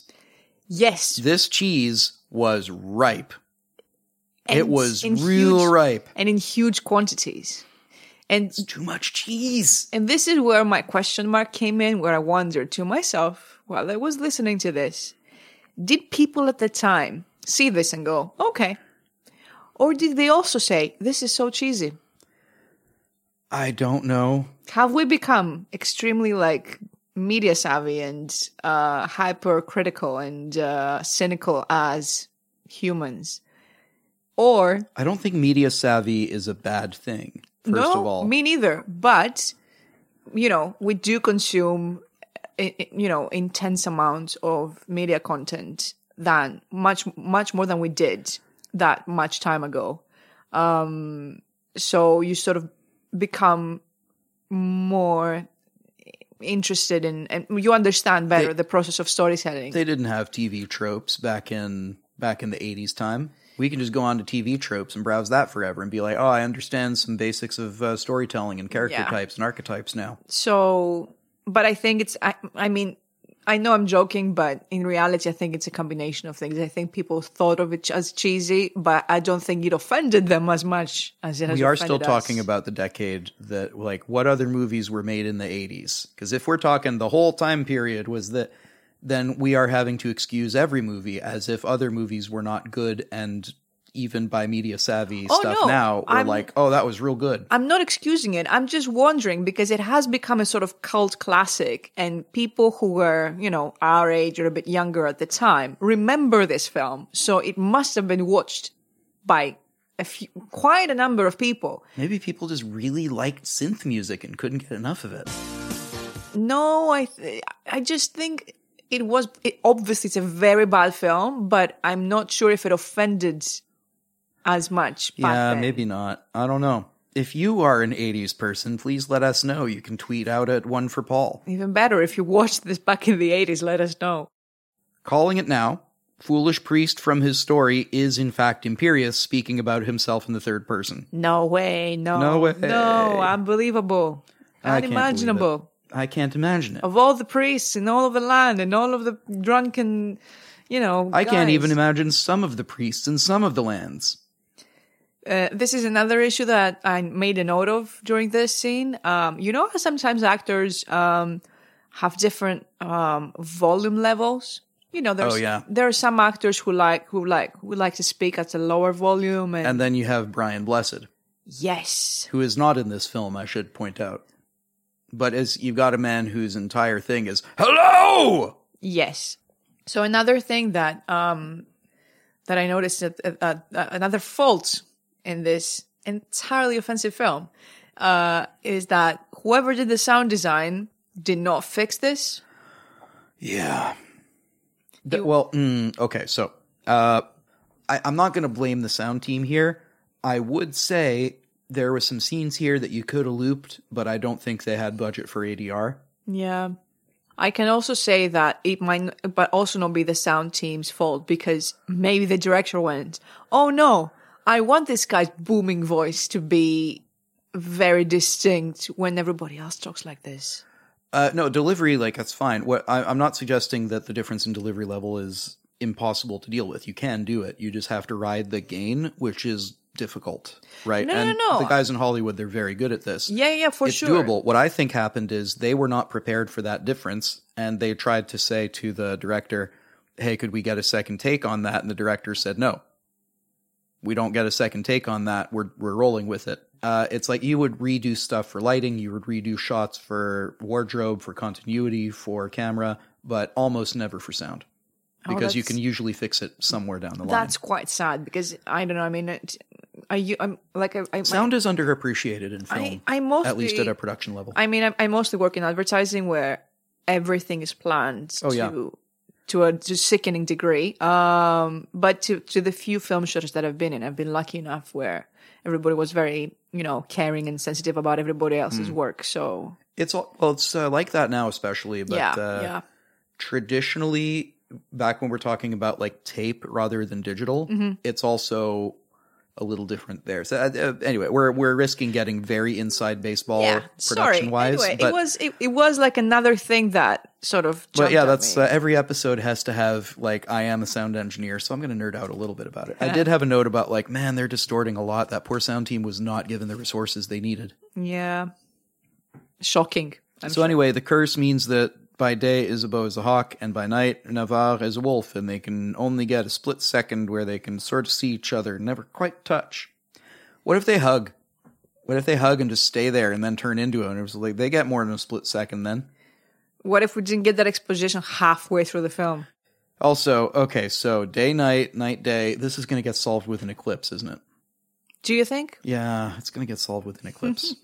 Yes. This cheese was ripe. And it was real ripe. And in huge quantities. And it's too much cheese. And this is where my question mark came in, where I wondered to myself while I was listening to this, did people at the time see this and go, okay? Or did they also say, this is so cheesy? I don't know. Have we become extremely like media savvy and hypercritical and cynical as humans? Or I don't think media savvy is a bad thing, first of all. No, me neither. But, you know, we do consume, you know, intense amounts of media content than much more than we did that much time ago. So you sort of become more interested in, and you understand better the process of storytelling. They didn't have TV tropes back in the 80s time. We can just go on to TV tropes and browse that forever and be like, oh, I understand some basics of storytelling and character types and archetypes now. So, but I think it's, I mean, I know I'm joking, but in reality, I think it's a combination of things. I think people thought of it as cheesy, but I don't think it offended them as much as it has offended us. We are still talking about the decade that, like, what other movies were made in the 80s? Because if we're talking the whole time period was that, then we are having to excuse every movie as if other movies were not good and even by media savvy stuff now, we're like, oh, that was real good. I'm not excusing it. I'm just wondering because it has become a sort of cult classic and people who were, you know, our age or a bit younger at the time remember this film. So it must have been watched by quite a number of people. Maybe people just really liked synth music and couldn't get enough of it. No, I just think obviously it's a very bad film, but I'm not sure if it offended as much back then. Maybe not. I don't know. If you are an 80s person, please let us know. You can tweet out at One for Paul. Even better, if you watched this back in the 80s, let us know. Calling it now, foolish priest from his story is in fact Imperius speaking about himself in the third person. No way, no. No way. No, unbelievable. Unimaginable. I can't imagine it. Of all the priests in all of the land and all of the drunken, you know, I can't even imagine some of the priests in some of the lands. This is another issue that I made a note of during this scene. You know how sometimes actors have different volume levels. You know, there's there are some actors who like to speak at a lower volume, and then you have Brian Blessed. Yes. Who is not in this film, I should point out. But as you've got a man whose entire thing is, hello! Yes. So another thing that that I noticed, another fault in this entirely offensive film, is that whoever did the sound design did not fix this. Yeah. I'm not going to blame the sound team here. I would say there were some scenes here that you could have looped, but I don't think they had budget for ADR. Yeah. I can also say that it might, but also not be the sound team's fault, because maybe the director went, oh no, I want this guy's booming voice to be very distinct when everybody else talks like this. No, delivery, that's fine. I'm not suggesting that the difference in delivery level is impossible to deal with. You can do it. You just have to ride the gain, which is difficult, right? No. The guys in Hollywood, they're very good at this. Yeah, it's sure. It's doable. What I think happened is they were not prepared for that difference, and they tried to say to the director, hey, could we get a second take on that? And the director said, no, we don't get a second take on that. We're rolling with it. It's like you would redo stuff for lighting, you would redo shots for wardrobe, for continuity, for camera, but almost never for sound. Because you can usually fix it somewhere down the line. That's quite sad, because I don't know. I mean, sound is underappreciated in film. I mostly, at least at a production level. I mean, I mostly work in advertising, where everything is planned to a sickening degree. But to the few film shutters that I've been in, I've been lucky enough where everybody was very, caring and sensitive about everybody else's work. So it's like that now, especially. But traditionally, back when we're talking about tape rather than digital, it's also a little different there. So anyway, we're risking getting very inside baseball production wise. Anyway, but it was another thing that sort of. But that's every episode has to have I am a sound engineer, so I'm going to nerd out a little bit about it. Yeah. I did have a note about man, they're distorting a lot. That poor sound team was not given the resources they needed. Yeah, shocking. Anyway, the curse means that. By day, Isabeau is a hawk, and by night, Navarre is a wolf, and they can only get a split second where they can sort of see each other, never quite touch. What if they hug? What if they hug and just stay there and then turn into it? And it was they get more than a split second then. What if we didn't get that exposition halfway through the film? Also, okay, so day, night, night, day, this is going to get solved with an eclipse, isn't it? Do you think? Yeah, it's going to get solved with an eclipse.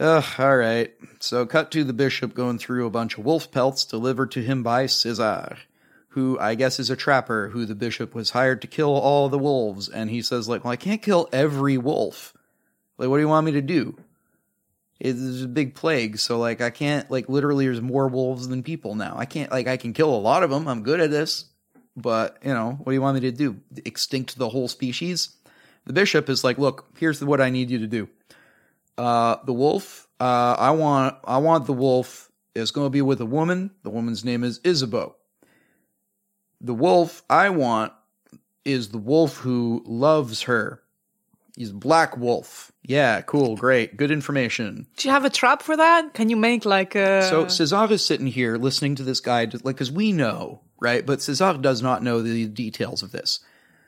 All right. So cut to the bishop going through a bunch of wolf pelts delivered to him by Cezar, who I guess is a trapper who the bishop was hired to kill all the wolves. And he says, I can't kill every wolf. What do you want me to do? It's a big plague. So, I can't, literally there's more wolves than people now. I can't, I can kill a lot of them. I'm good at this. But, what do you want me to do? Extinct the whole species? The bishop is look, here's what I need you to do. The wolf, I want the wolf is going to be with a woman. The woman's name is Isabeau. The wolf I want is the wolf who loves her. He's a black wolf. Yeah, cool, great, good information. Do you have a trap for that? Can you make a... So Cezar is sitting here listening to this guy, because we know, right? But Cezar does not know the details of this.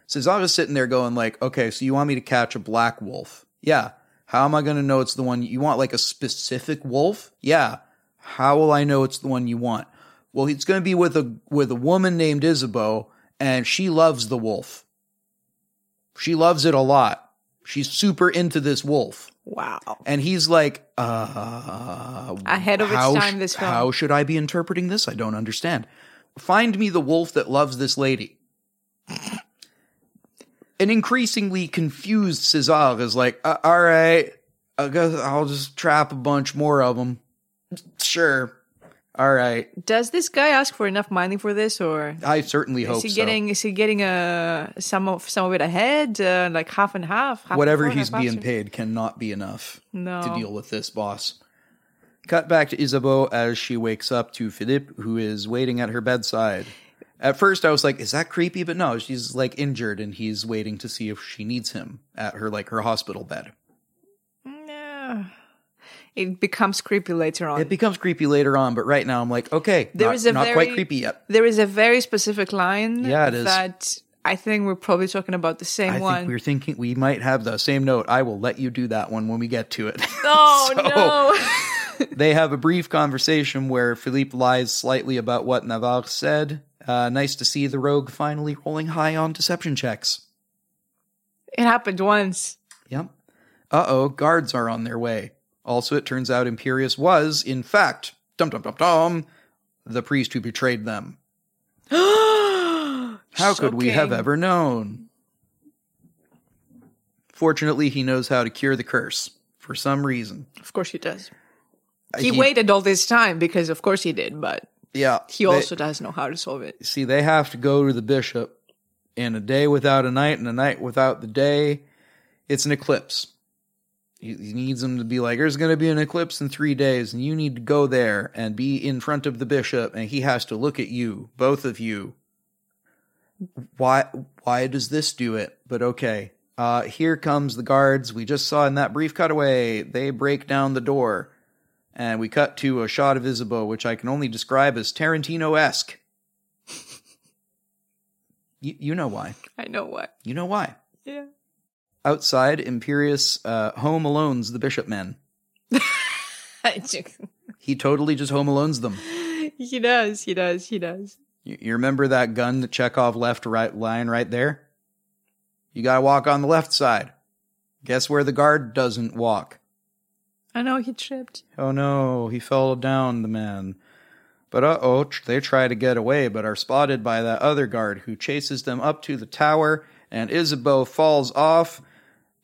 Cezar is sitting there going okay, so you want me to catch a black wolf? Yeah. How am I going to know it's the one you want? A specific wolf? Yeah. How will I know it's the one you want? Well, it's going to be with a woman named Isabeau, and she loves the wolf. She loves it a lot. She's super into this wolf. Wow. And he's ahead of its time, this film. How should I be interpreting this? I don't understand. Find me the wolf that loves this lady. An increasingly confused Cezar is all right, I guess I'll just trap a bunch more of them. Sure. All right. Does this guy ask for enough money for this, or I certainly hope so. Is he getting some of it ahead, half and half? Whatever he's being paid cannot be enough to deal with this boss. Cut back to Isabeau as she wakes up to Philippe, who is waiting at her bedside. At first I was is that creepy? But no, she's injured and he's waiting to see if she needs him at her her hospital bed. No. It becomes creepy later on. It becomes creepy later on, but right now I'm like, okay, not quite creepy yet. There is a very specific line that I think we're probably talking about the same one. I think we're thinking we might have the same note. I will let you do that one when we get to it. Oh, no. They have a brief conversation where Philippe lies slightly about what Navarre said. Nice to see the rogue finally rolling high on deception checks. It happened once. Yep. Uh-oh, guards are on their way. Also, it turns out Imperius was, in fact, dum-dum-dum-dum, the priest who betrayed them. How could we have ever known? Fortunately, he knows how to cure the curse, for some reason. Of course he does. He waited all this time, because of course he did, but yeah, he also does know how to solve it. See, they have to go to the bishop in a day without a night and a night without the day. It's an eclipse. He needs them to be like, there's going to be an eclipse in 3 days, and you need to go there and be in front of the bishop, and he has to look at you, both of you. Why does this do it? But okay. Here comes the guards we just saw in that brief cutaway. They break down the door, and we cut to a shot of Isabeau, which I can only describe as Tarantino-esque. You know why. I know why. You know why. Yeah. Outside, Imperius home alones the bishop men. He totally just home alones them. He does. You remember that gun that Chekhov left right line right there? You gotta walk on the left side. Guess where the guard doesn't walk? I know, he tripped. Oh no, he fell down, the man. But uh-oh, they try to get away, but are spotted by that other guard who chases them up to the tower, and Isabeau falls off.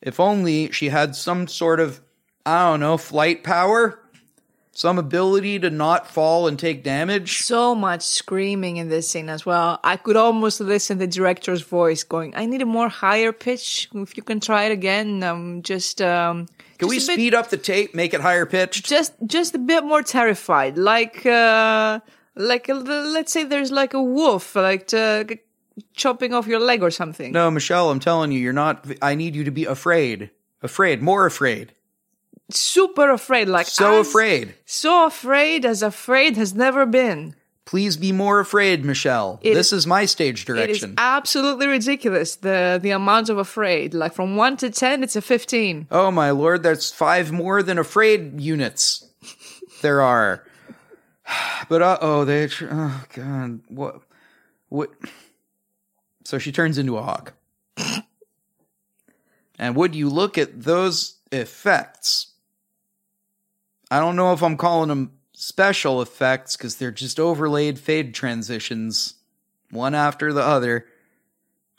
If only she had some sort of, I don't know, flight power? Some ability to not fall and take damage? So much screaming in this scene as well. I could almost listen to the director's voice going, I need a more higher pitch. If you can try it again, can we speed up the tape, make it higher pitched? Just a bit more terrified. Like, let's say there's like a wolf, chopping off your leg or something. No, Michelle, I'm telling you, you're not. I need you to be afraid, more afraid, super afraid, like so afraid has never been. Please be more afraid, Michelle. This is my stage direction. It is absolutely ridiculous, the amount of afraid. Like from 1 to 10, it's a 15. Oh my lord, that's 5 more than afraid units there are. But oh god, what? So she turns into a hawk. And would you look at those effects? I don't know if I'm calling them special effects, because they're just overlaid fade transitions, one after the other,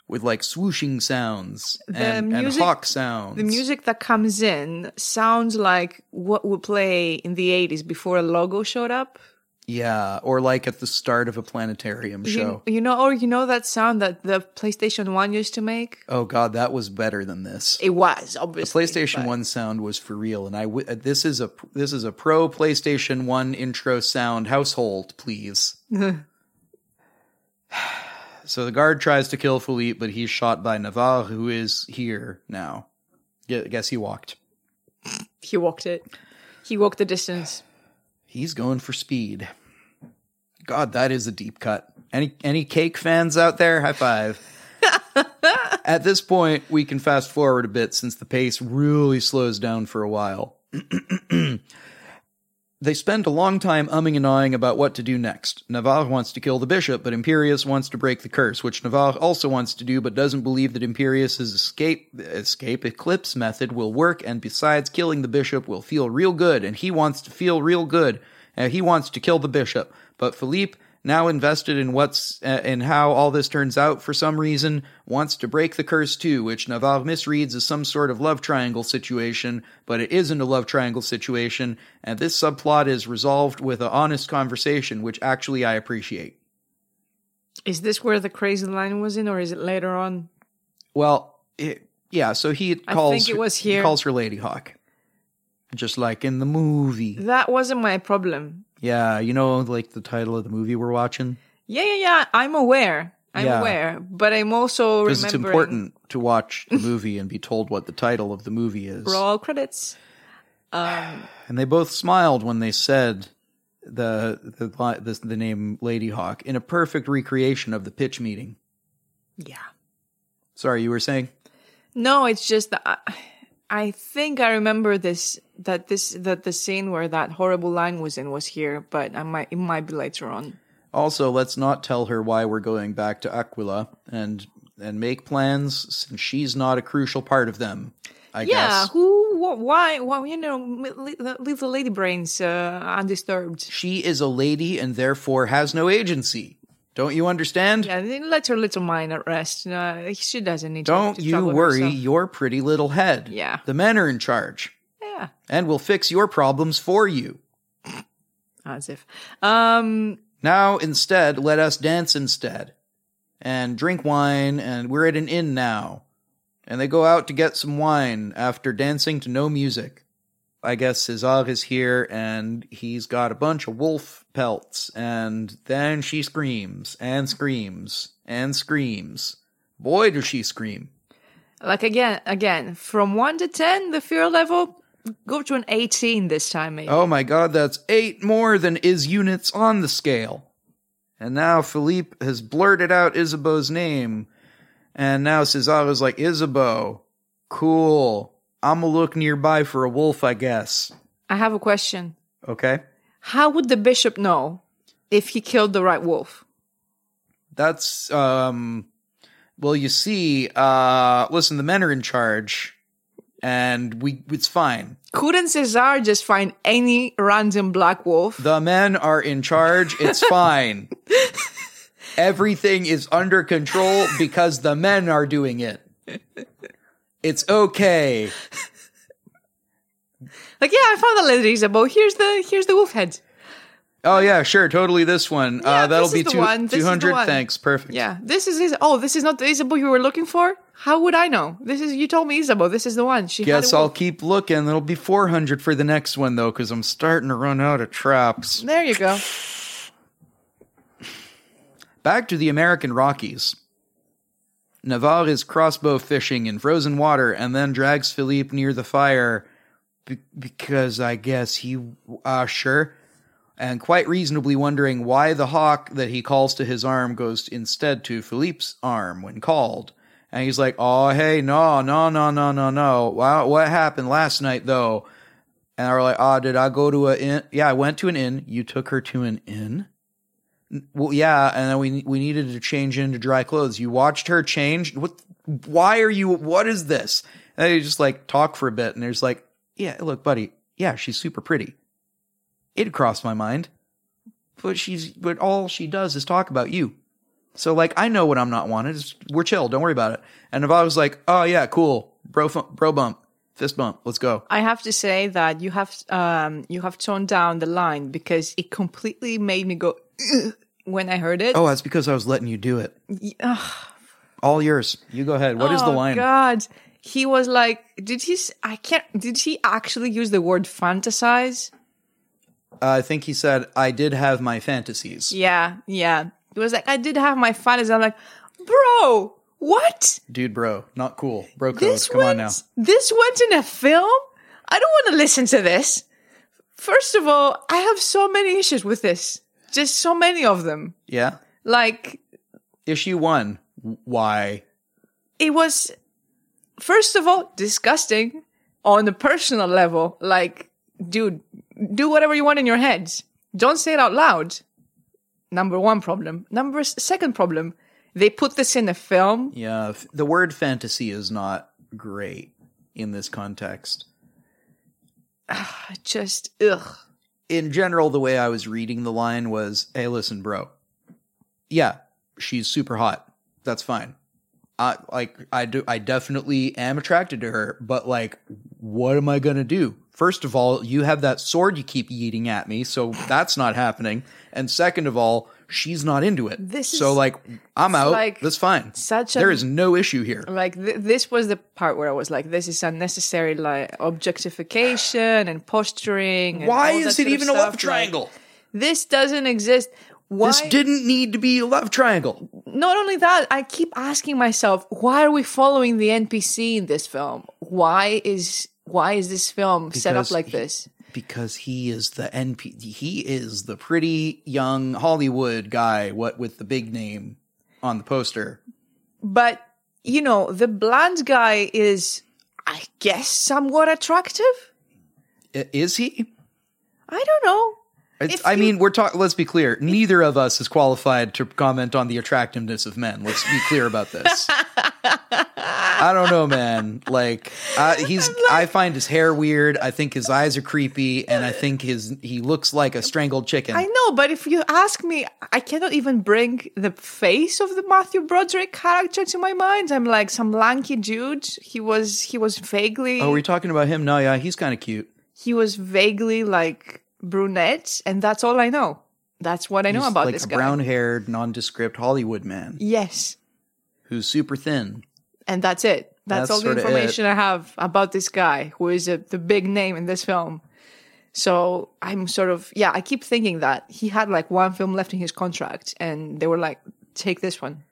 with like swooshing sounds and hawk sounds. The music that comes in sounds like what would play in the 80s before a logo showed up. Yeah, or like at the start of a planetarium show. You know that sound that the PlayStation 1 used to make? Oh god, that was better than this. It was, obviously. The PlayStation 1 sound was for real, and this is a pro PlayStation 1 intro sound household, please. So the guard tries to kill Philippe, but he's shot by Navarre, who is here now. I guess he walked. He walked it. He walked the distance. He's going for speed. God, that is a deep cut. Any Cake fans out there? High five. At this point, we can fast forward a bit since the pace really slows down for a while. They spend a long time umming and ahhing about what to do next. Navarre wants to kill the bishop, but Imperius wants to break the curse, which Navarre also wants to do, but doesn't believe that Imperius's escape eclipse method will work, and besides, killing the bishop will feel real good, and he wants to feel real good, and he wants to kill the bishop. But Philippe, now invested in how all this turns out for some reason, wants to break the curse too, which Navarre misreads as some sort of love triangle situation, but it isn't a love triangle situation, and this subplot is resolved with an honest conversation, which actually I appreciate. Is this where the crazy line was in, or is it later on? Well, so he calls her Ladyhawke. Just like in the movie. That wasn't my problem. Yeah, you know, like the title of the movie we're watching? Yeah. I'm aware. But I'm also remembering... Because it's important to watch the movie and be told what the title of the movie is. Roll credits. And they both smiled when they said the name Ladyhawke in a perfect recreation of the pitch meeting. Yeah. Sorry, you were saying? No, it's just that I think I remember that the scene where that horrible line was in was here, but it might be later on. Also, let's not tell her why we're going back to Aquila and make plans, since she's not a crucial part of them. I guess. Why, leave the lady brains undisturbed. She is a lady and therefore has no agency. Don't you understand? Yeah, let her little mind at rest. She doesn't need to trouble herself. Don't you worry your pretty little head. Yeah. The men are in charge. Yeah. And we'll fix your problems for you. As if. Now, instead, let us dance instead. And drink wine, and we're at an inn now. And they go out to get some wine after dancing to no music. I guess Cezar is here, and he's got a bunch of wolf pelts, and then she screams, and screams, and screams. Boy, does she scream. Like, again, from 1 to 10, the fear level, go to an 18 this time, maybe. Oh my god, that's 8 more than is units on the scale. And now Philippe has blurted out Isabeau's name, and now Cezar is like, Isabeau, cool. I'ma look nearby for a wolf, I guess. I have a question. Okay. How would the bishop know if he killed the right wolf? That's, well, you see, listen, the men are in charge, and it's fine. Couldn't Cezar just find any random black wolf? The men are in charge, it's fine. Everything is under control because the men are doing it. It's okay. Like, yeah, I found the lady Isabeau. Here's the wolf head. Oh yeah, sure, totally this one. Yeah, that'll be 200. Thanks, perfect. Yeah, this is this is not the Isabeau you were looking for. How would I know? You told me Isabeau. This is the one. Guess I'll keep looking. It'll be 400 for the next one though, because I'm starting to run out of traps. There you go. Back to the American Rockies. Navarre is crossbow fishing in frozen water and then drags Philippe near the fire because I guess he, sure, and quite reasonably wondering why the hawk that he calls to his arm goes instead to Philippe's arm when called. And he's like, oh, hey, no. Wow, what happened last night, though? And they're like, did I go to an inn? Yeah, I went to an inn. You took her to an inn? Well, yeah, and then we needed to change into dry clothes. You watched her change? What? Why are you? What is this? And they just like talk for a bit, and there's like, yeah, look, buddy, yeah, she's super pretty. It crossed my mind, but all she does is talk about you. So like, I know what I'm not wanted. We're chill, don't worry about it. And if I was like, oh yeah, cool, bro bump. Fist bump. Let's go. I have to say that you have toned down the line because it completely made me go when I heard it. Oh, that's because I was letting you do it. All yours. You go ahead. What is the line? Oh God, he was like, did he actually use the word fantasize? I think he said, I did have my fantasies. Yeah. It was like, I did have my fantasies. I'm like, bro. What? Dude, bro. Not cool. Bro code. Come on now. This went in a film? I don't want to listen to this. First of all, I have so many issues with this. Just so many of them. Yeah? Like... Issue 1. Why? It was, first of all, disgusting on a personal level. Like, dude, do whatever you want in your head. Don't say it out loud. Number one problem. Second problem. They put this in a film. Yeah, the word fantasy is not great in this context. Just, ugh. In general, the way I was reading the line was, hey, listen, bro. Yeah, she's super hot. That's fine. I definitely am attracted to her, but like, what am I going to do? First of all, you have that sword you keep yeeting at me, so that's not happening. And second of all, she's not into it. I'm out. Like, that's fine. There is no issue here. Like, this was the part where I was like, this is unnecessary, like, objectification and posturing. And why is it even a love triangle? Like, this doesn't exist. Why? This didn't need to be a love triangle. Not only that, I keep asking myself, why are we following the NPC in this film? Why is why is this film set up like this? Because he is the he is the pretty young Hollywood guy, what with the big name on the poster. But, you know, the blonde guy is, I guess, somewhat attractive. Is he? I don't know. I mean, we're talking. Let's be clear. Neither of us is qualified to comment on the attractiveness of men. Let's be clear about this. I don't know, man. Like I find his hair weird. I think his eyes are creepy, and I think he looks like a strangled chicken. I know, but if you ask me, I cannot even bring the face of the Matthew Broderick character to my mind. I'm like some lanky dude. He was vaguely. Oh, were you talking about him? No, yeah, he's kind of cute. He was vaguely like brunette, and that's all I know. That's what I know about this guy. Like a brown-haired, nondescript Hollywood man. Yes. Who's super thin. And that's it. That's all the information I have about this guy, who is the big name in this film. So I'm sort of, yeah, I keep thinking that he had like one film left in his contract, and they were like, take this one.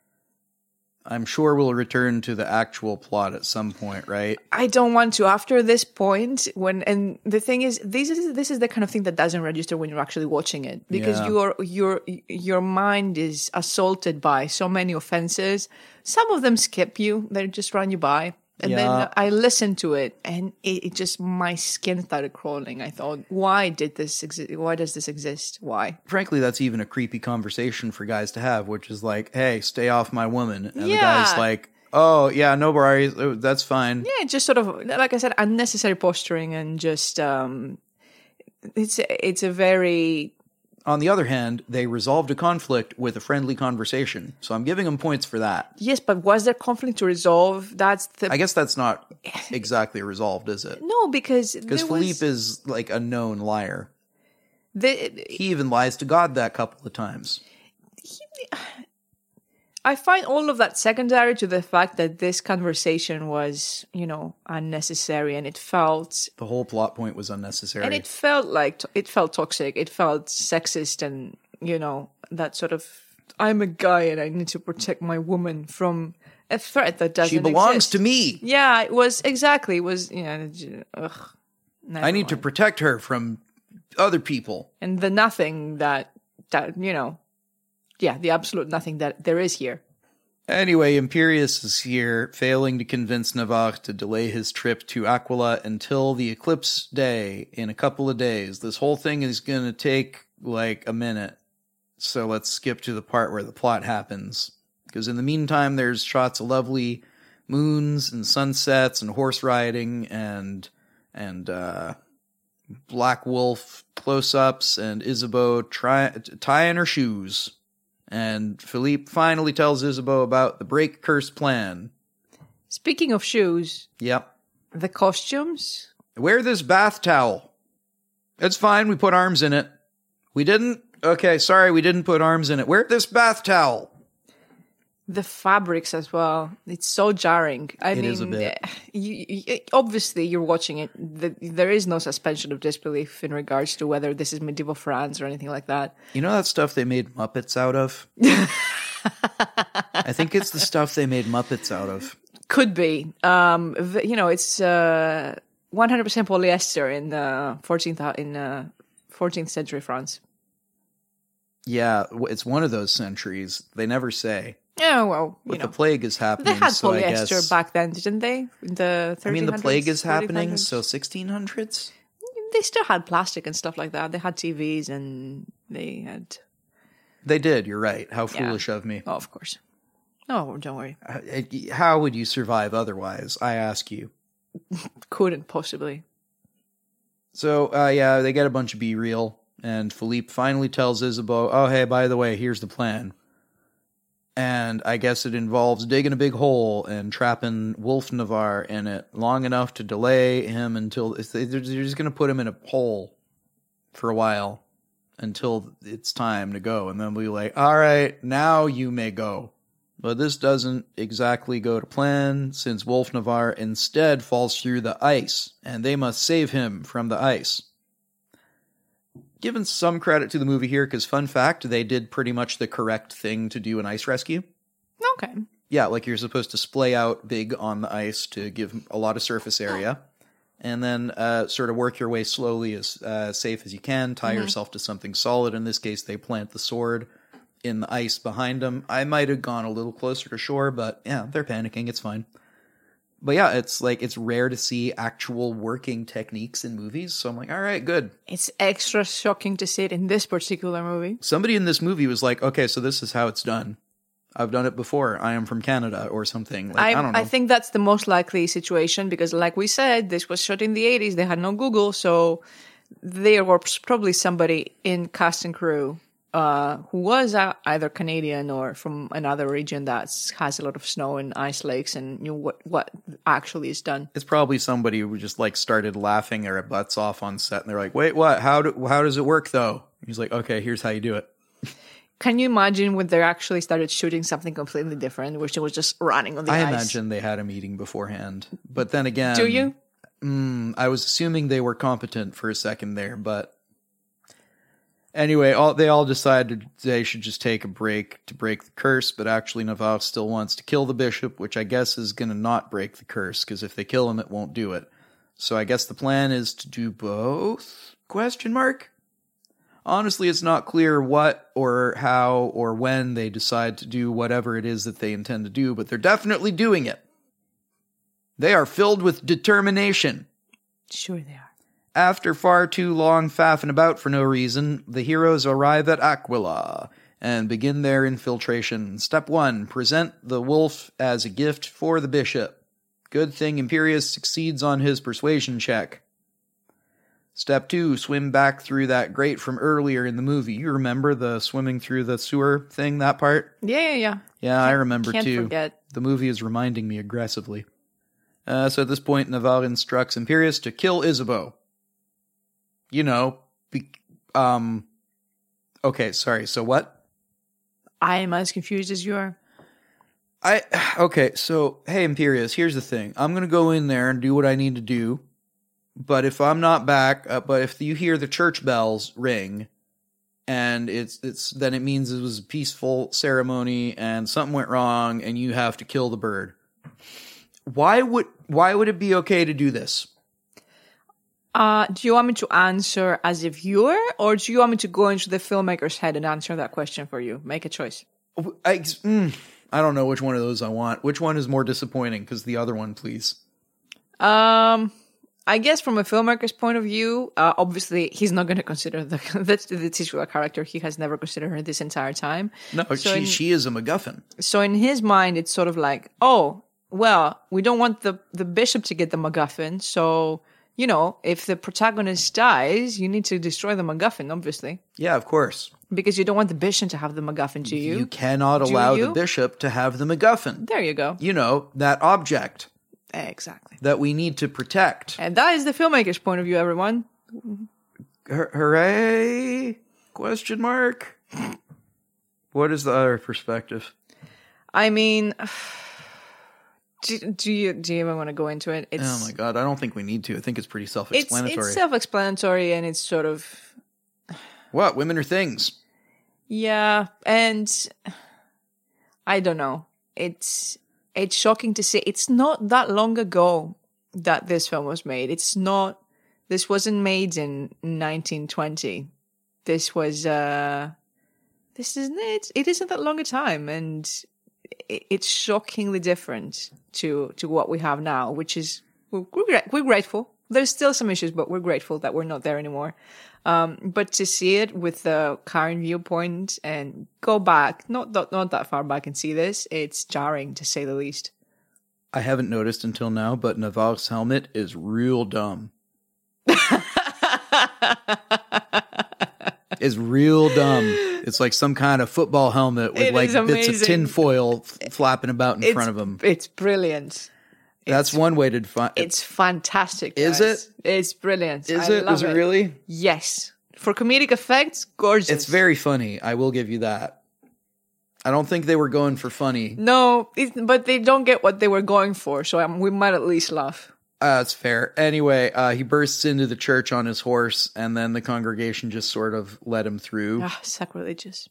I'm sure we'll return to the actual plot at some point, right? I don't want to. After this point, and the thing is, this is the kind of thing that doesn't register when you're actually watching it, because your mind is assaulted by so many offenses. Some of them skip you; they just run you by. And then I listened to it, and it just, my skin started crawling. I thought, why did this exist? Why does this exist? Why? Frankly, that's even a creepy conversation for guys to have, which is like, hey, stay off my woman. And the guy's like, oh, yeah, no worries. That's fine. Yeah, just sort of, like I said, unnecessary posturing and just, it's a very... On the other hand, they resolved a conflict with a friendly conversation. So I'm giving them points for that. Yes, but was there conflict to resolve? I guess that's not exactly resolved, is it? No, because Philippe is like a known liar. He even lies to God that couple of times. I find all of that secondary to the fact that this conversation was, you know, unnecessary, and it felt... The whole plot point was unnecessary. And it felt like... It felt toxic. It felt sexist and, you know, that sort of... I'm a guy and I need to protect my woman from a threat that doesn't exist. She belongs to me! Yeah, it was... Exactly. It was, you know... Ugh, I need to protect her from other people. And the nothing that you know... Yeah, the absolute nothing that there is here. Anyway, Imperius is here, failing to convince Navarre to delay his trip to Aquila until the eclipse day in a couple of days. This whole thing is going to take, like, a minute. So let's skip to the part where the plot happens. Because in the meantime, there's shots of lovely moons and sunsets and horse riding and Black Wolf close-ups and Isabeau tying her shoes. And Philippe finally tells Isabeau about the break curse plan. Speaking of shoes. Yep. The costumes. Wear this bath towel. It's fine. We put arms in it. We didn't. Okay. Sorry. We didn't put arms in it. Wear this bath towel. The fabrics as well. It's so jarring. I mean, is a bit. Obviously, you're watching it. There is no suspension of disbelief in regards to whether this is medieval France or anything like that. You know that stuff they made Muppets out of? I think it's the stuff they made Muppets out of. Could be. You know, it's 100% polyester in 14th century France. Yeah, it's one of those centuries. They never say. Oh, well, you know. The plague is happening, they had so polyester, I guess, back then, didn't they? In the 1300s, I mean, the plague is happening, so 1600s? They still had plastic and stuff like that. They had TVs and they had... They did, you're right. How foolish of me. Oh, of course. Oh, don't worry. How would you survive otherwise, I ask you? Couldn't possibly. So, they get a bunch of B-reel, and Philippe finally tells Isabeau, oh, hey, by the way, here's the plan. And I guess it involves digging a big hole and trapping Wolf Navarre in it long enough to delay him until... They're just going to put him in a hole for a while until it's time to go. And then we'll be like, all right, now you may go. But this doesn't exactly go to plan, since Wolf Navarre instead falls through the ice, and they must save him from the ice. Given some credit to the movie here, because fun fact, they did pretty much the correct thing to do an ice rescue. Okay. Yeah, like you're supposed to splay out big on the ice to give a lot of surface area. and then sort of work your way slowly as safe as you can. Tie yourself to something solid. In this case, they plant the sword in the ice behind them. I might have gone a little closer to shore, but yeah, they're panicking. It's fine. But yeah, it's like, it's rare to see actual working techniques in movies. So I'm like, all right, good. It's extra shocking to see it in this particular movie. Somebody in this movie was like, okay, so this is how it's done. I've done it before. I am from Canada or something. Like, I don't know. I think that's the most likely situation because like we said, this was shot in the 80s. They had no Google. So there was probably somebody in cast and crew who was either Canadian or from another region that has a lot of snow and ice lakes and knew what actually is done. It's probably somebody who just like started laughing their butts off on set and they're like, wait, what? How does it work though? And he's like, okay, here's how you do it. Can you imagine when they actually started shooting something completely different, which it was just running on the ice? I imagine they had a meeting beforehand. But then again... Do you? I was assuming they were competent for a second there, but... Anyway, they all decided they should just take a break to break the curse, but actually Navarre still wants to kill the bishop, which I guess is going to not break the curse, because if they kill him, it won't do it. So I guess the plan is to do both? Question mark? Honestly, it's not clear what or how or when they decide to do whatever it is that they intend to do, but they're definitely doing it. They are filled with determination. Sure they are. After far too long faffing about for no reason, the heroes arrive at Aquila and begin their infiltration. Step 1, present the wolf as a gift for the bishop. Good thing Imperius succeeds on his persuasion check. Step 2, swim back through that grate from earlier in the movie. You remember the swimming through the sewer thing, that part? Yeah. Yeah, I remember too. Can't forget. The movie is reminding me aggressively. So at this point, Navarre instructs Imperius to kill Isabeau. You know, okay, sorry, so what? I am as confused as you are. Okay, so, hey, Imperius, here's the thing. I'm going to go in there and do what I need to do. But if I'm not back, but if you hear the church bells ring, and it's then it means it was a peaceful ceremony, and something went wrong, and you have to kill the bird. Why would it be okay to do this? Do you want me to answer as a viewer, or do you want me to go into the filmmaker's head and answer that question for you? Make a choice. I don't know which one of those I want. Which one is more disappointing? Because the other one, please. I guess from a filmmaker's point of view, obviously he's not going to consider the titular character. He has never considered her this entire time. No, so she is a MacGuffin. So in his mind, it's sort of like, oh, well, we don't want the bishop to get the MacGuffin. So, you know, if the protagonist dies, you need to destroy the MacGuffin, obviously. Yeah, of course. Because you don't want the bishop to have the MacGuffin, do you? You cannot allow the bishop to have the MacGuffin. There you go. You know, that object. Exactly. That we need to protect. And that is the filmmaker's point of view, everyone. Hooray? Question mark? What is the other perspective? I mean, do you even want to go into it? Oh my God, I don't think we need to. I think it's pretty self-explanatory. It's self-explanatory and it's sort of... What? Women are things. Yeah, and I don't know. It's shocking to see. It's not that long ago that this film was made. This wasn't made in 1920. This isn't it. It isn't that long a time. And it's shockingly different to what we have now, which is, we're grateful. There's still some issues, but we're grateful that we're not there anymore. But to see it with the current viewpoint and go back, not that far back and see this, it's jarring to say the least. I haven't noticed until now, but Navarre's helmet is real dumb. It's real dumb. It's like some kind of football helmet with bits of tin foil flapping about in front of him. It's brilliant. That's one way to define it. It's fantastic. Guys. Is it? It's brilliant. Is it? Was it really? Yes. For comedic effects, gorgeous. It's very funny. I will give you that. I don't think they were going for funny. No, but they don't get what they were going for, so we might at least laugh. That's fair. Anyway, he bursts into the church on his horse, and then the congregation just sort of let him through. Ah, sacrilegious.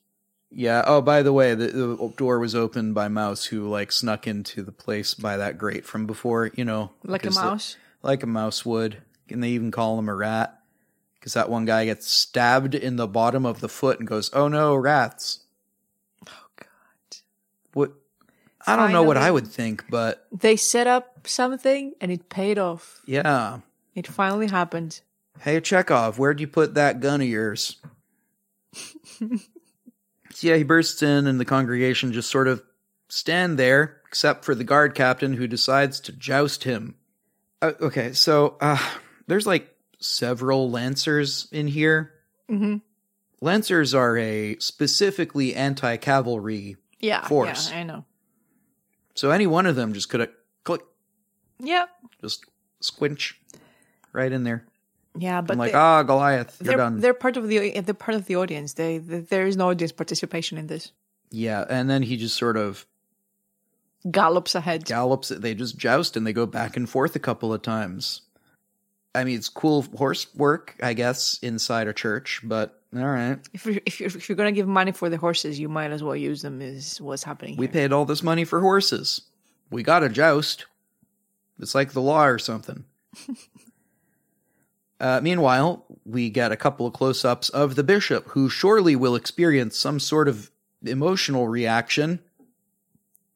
Yeah. Oh, by the way, the door was opened by Mouse, who snuck into the place by that grate from before, you know. Like a mouse? like a mouse would. And they even call him a rat, because that one guy gets stabbed in the bottom of the foot and goes, "Oh no, rats!" Oh God! What? I don't know what I would think, but they set up something and it paid off. Yeah, it finally happened. Hey, Chekhov, where'd you put that gun of yours? So yeah, he bursts in, and the congregation just sort of stand there, except for the guard captain, who decides to joust him. Okay, so there's like several lancers in here. Mm-hmm. Lancers are a specifically anti-cavalry force. Yeah, I know. So any one of them just could have click. Yep. Just squinch right in there. Yeah, but I'm like, Goliath, you're done. They're part of the audience. There is no audience participation in this. Yeah, and then he just sort of gallops ahead. They just joust and they go back and forth a couple of times. I mean, it's cool horse work, I guess, inside a church, but all right. If you're going to give money for the horses, you might as well use them, is what's happening here. We paid all this money for horses. We got to joust. It's like the law or something. Meanwhile, we get a couple of close-ups of the bishop, who surely will experience some sort of emotional reaction.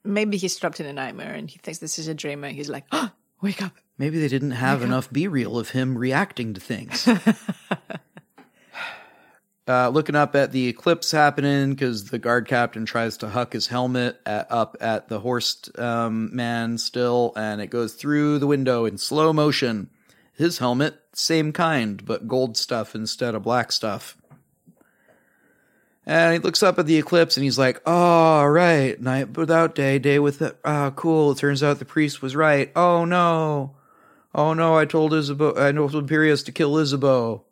Maybe he's trapped in a nightmare and he thinks this is a dream and he's like, "Oh, wake up." Maybe they didn't have enough B-reel of him reacting to things. Looking up at the eclipse happening because the guard captain tries to huck his helmet up at the horse man still, and it goes through the window in slow motion. His helmet, same kind, but gold stuff instead of black stuff. And he looks up at the eclipse and he's like, "Oh, right, night without day, day with the... Ah, cool, it turns out the priest was right. Oh, no. Oh, no, I told Imperius to kill Isabeau.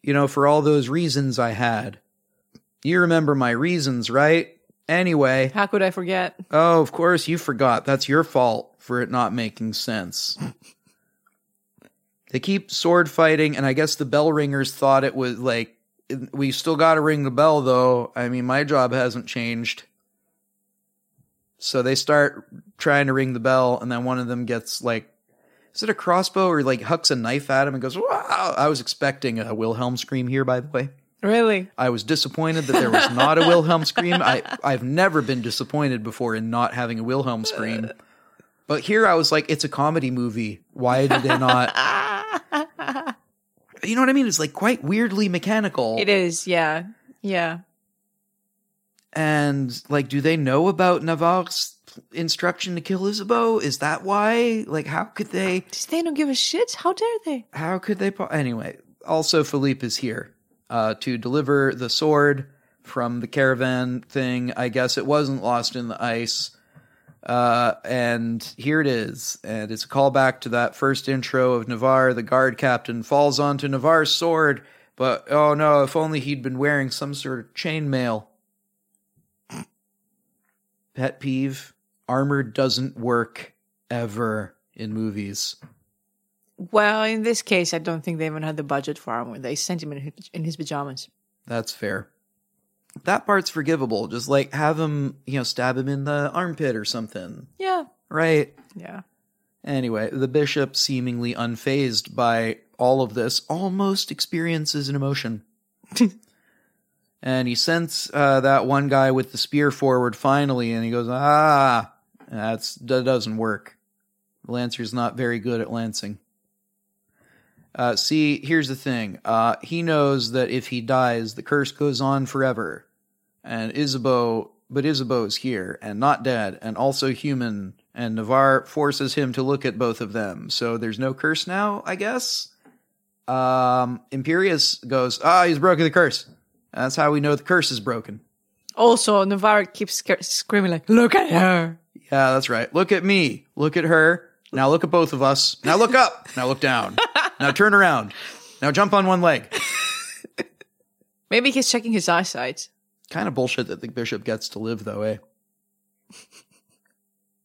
You know, for all those reasons I had. You remember my reasons, right? Anyway." How could I forget? "Oh, of course you forgot. That's your fault for it not making sense." They keep sword fighting, and I guess the bell ringers thought it was like, "We still got to ring the bell, though. I mean, my job hasn't changed." So they start trying to ring the bell, and then one of them gets like, is it a crossbow, or like hucks a knife at him and goes, "Wow!" I was expecting a Wilhelm scream here, by the way. Really? I was disappointed that there was not a Wilhelm scream. I've never been disappointed before in not having a Wilhelm scream. But here I was like, it's a comedy movie. Why did they not... You know what I mean? It's like quite weirdly mechanical. It is, yeah. Yeah. And like, do they know about Navarre's instruction to kill Isabeau? Is that why? Like, how could they? Just they don't give a shit. How dare they? How could they? Anyway, also Philippe is here to deliver the sword from the caravan thing. I guess it wasn't lost in the ice. And here it is. And it's a callback to that first intro of Navarre. The guard captain falls onto Navarre's sword, but oh no, if only he'd been wearing some sort of chainmail. Pet peeve. Armor doesn't work ever in movies. Well, in this case, I don't think they even had the budget for armor. They sent him in his pajamas. That's fair. That part's forgivable. Just like have him, you know, stab him in the armpit or something. Yeah. Right? Yeah. Anyway, the bishop, seemingly unfazed by all of this, almost experiences an emotion. And he sends that one guy with the spear forward finally, and he goes, that doesn't work. The lancer's not very good at lancing. See, here's the thing. He knows that if he dies, the curse goes on forever. And Isabeau's here, and not dead, and also human, and Navarre forces him to look at both of them. So there's no curse now, I guess? Imperius goes, he's broken the curse. That's how we know the curse is broken. Also, Navarre keeps screaming like, "Look at her!" Yeah, that's right. Look at me. Look at her. Now look at both of us. Now look up. Now look down. Now turn around. Now jump on one leg. Maybe he's checking his eyesight. Kind of bullshit that the bishop gets to live, though, eh?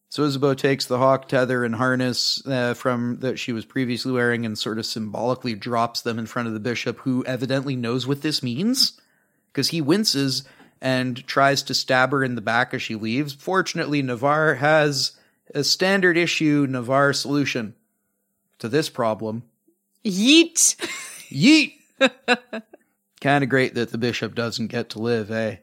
So Isabeau takes the hawk tether and harness from that she was previously wearing and sort of symbolically drops them in front of the bishop, who evidently knows what this means, because he winces and tries to stab her in the back as she leaves. Fortunately, Navarre has a standard issue Navarre solution. to this problem. Yeet! Yeet! Kind of great that the bishop doesn't get to live, eh?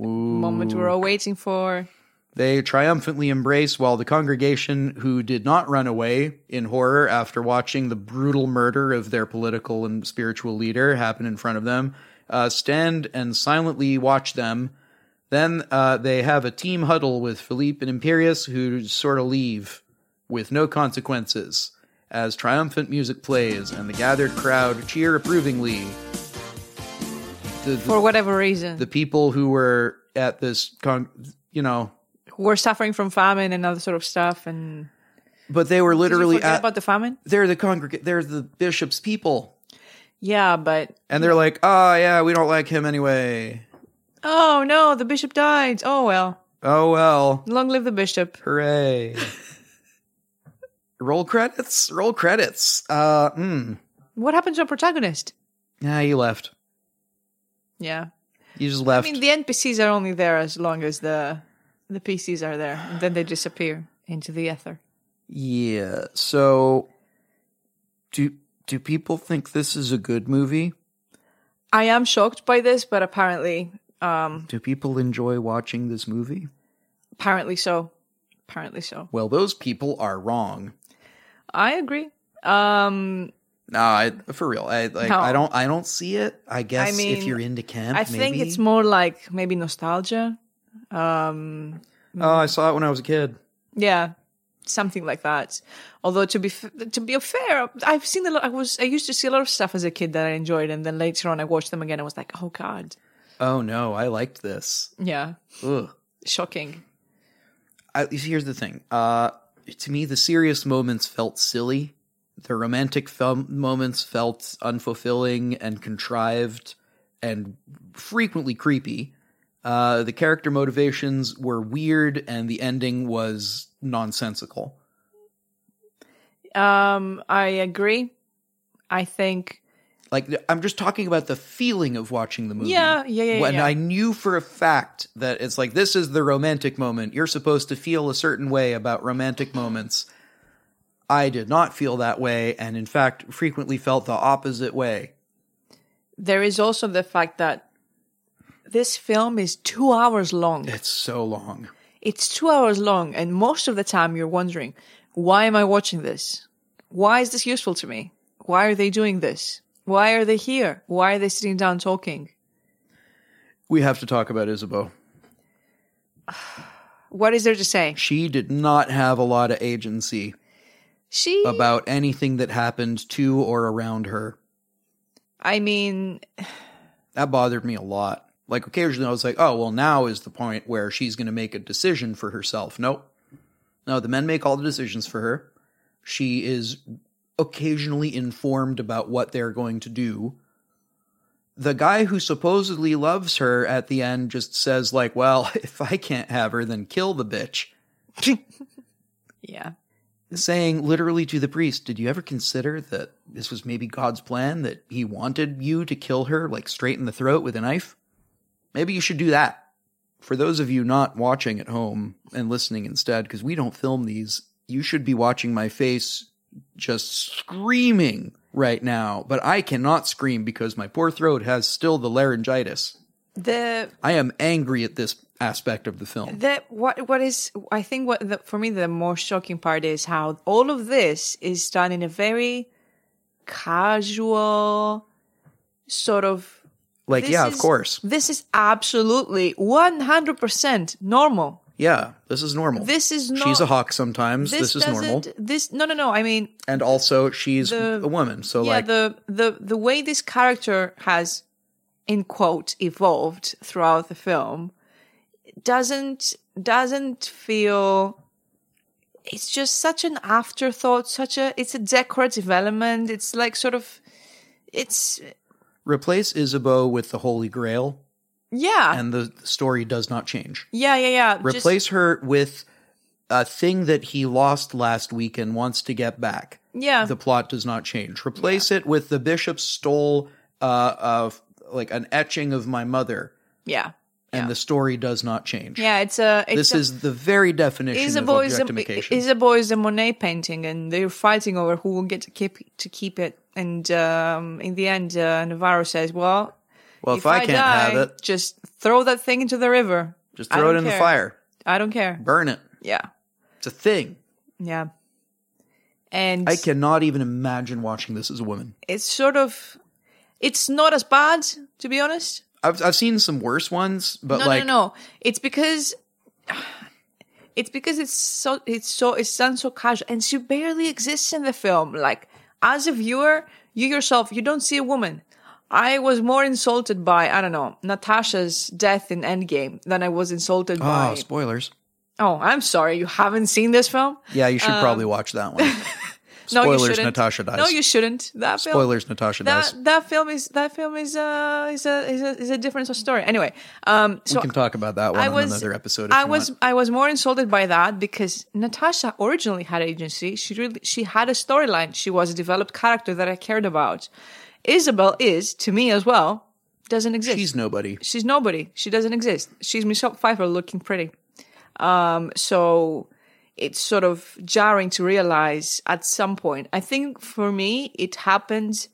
Ooh. Moment we're all waiting for. They triumphantly embrace while the congregation, who did not run away in horror after watching the brutal murder of their political and spiritual leader happen in front of them, stand and silently watch them. Then they have a team huddle with Philippe and Imperius, who sort of leave with no consequences as triumphant music plays and the gathered crowd cheer approvingly. For whatever reason. The people who were at this, were suffering from famine and other sort of stuff, but they were literally about the famine. They're the they're the bishop's people. Yeah, and they're like, oh yeah, we don't like him anyway. Oh no, the bishop died. Oh well. Oh well. Long live the bishop. Hooray! Roll credits. Roll credits. What happened to our protagonist? Yeah, he left. Yeah, he just left. I mean, the NPCs are only there as long as the PCs are there, and then they disappear into the ether. Yeah. So, do people think this is a good movie? I am shocked by this, but apparently, do people enjoy watching this movie? Apparently so. Apparently so. Well, those people are wrong. I agree. No, for real. No. I don't see it. I guess if you're into camp, I think it's more like maybe nostalgia. I saw it when I was a kid. Yeah, something like that. Although to be fair, I've seen a lot. I used to see a lot of stuff as a kid that I enjoyed, and then later on I watched them again. I was like, oh god. Oh no, I liked this. Yeah. Ugh. Shocking. Here's the thing. To me, the serious moments felt silly. The romantic moments felt unfulfilling and contrived, and frequently creepy. The character motivations were weird, and the ending was nonsensical. I agree. I think, I'm just talking about the feeling of watching the movie. Yeah. When I knew for a fact that it's like, this is the romantic moment. You're supposed to feel a certain way about romantic moments. I did not feel that way, and in fact, frequently felt the opposite way. There is also the fact that this film is 2 hours long. It's so long. It's 2 hours long, and most of the time you're wondering, why am I watching this? Why is this useful to me? Why are they doing this? Why are they here? Why are they sitting down talking? We have to talk about Isabeau. What is there to say? She did not have a lot of agency. About anything that happened to or around her. I mean, that bothered me a lot. Like, occasionally I was like, oh, well, now is the point where she's going to make a decision for herself. Nope. No, the men make all the decisions for her. She is occasionally informed about what they're going to do. The guy who supposedly loves her at the end just says, like, well, if I can't have her, then kill the bitch. Yeah. Saying literally to the priest, did you ever consider that this was maybe God's plan, that he wanted you to kill her, like, straight in the throat with a knife? Maybe you should do that. For those of you not watching at home and listening instead, because we don't film these, you should be watching my face just screaming right now. But I cannot scream because my poor throat has still the laryngitis. I am angry at this aspect of the film. For me, the more shocking part is how all of this is done in a very casual sort of, like, yeah, of course. This is absolutely 100% normal. Yeah, this is normal. This is not. She's a hawk sometimes. This is normal. No. I mean, and also she's a woman. So yeah, the way this character has, in quote, evolved throughout the film doesn't feel, it's just such an afterthought, it's a decorative element. It's like replace Isabeau with the Holy Grail. Yeah. And the story does not change. Yeah. Replace her with a thing that he lost last week and wants to get back. Yeah. The plot does not change. Replace it with the bishop stole an etching of my mother. Yeah. and the story does not change. Yeah, this is the very definition of objectification. Isabeau is a Monet painting, and they're fighting over who will get to keep it. And in the end, Navarro says, "Well, if I can't have it, just throw that thing into the river. Just throw it in the fire. I don't care. Burn it. Yeah, it's a thing. Yeah." And I cannot even imagine watching this as a woman. It's sort of, it's not as bad, to be honest. I've seen some worse ones, but no. It's because it's done so casual, and she barely exists in the film. Like, as a viewer, you yourself, you don't see a woman. I was more insulted by, I don't know, Natasha's death in Endgame than I was insulted by... Oh, spoilers. Oh, I'm sorry. You haven't seen this film? Yeah, you should probably watch that one. Spoilers, no, you shouldn't. Natasha dies. No, you shouldn't. That film, spoilers, Natasha dies. That film is a different story. Anyway, we can talk about that one in another episode. I was more insulted by that because Natasha originally had agency. She had a storyline. She was a developed character that I cared about. Isabel is, to me as well, doesn't exist. She's nobody. She doesn't exist. She's Michelle Pfeiffer looking pretty. So it's sort of jarring to realize at some point. I think for me, it happened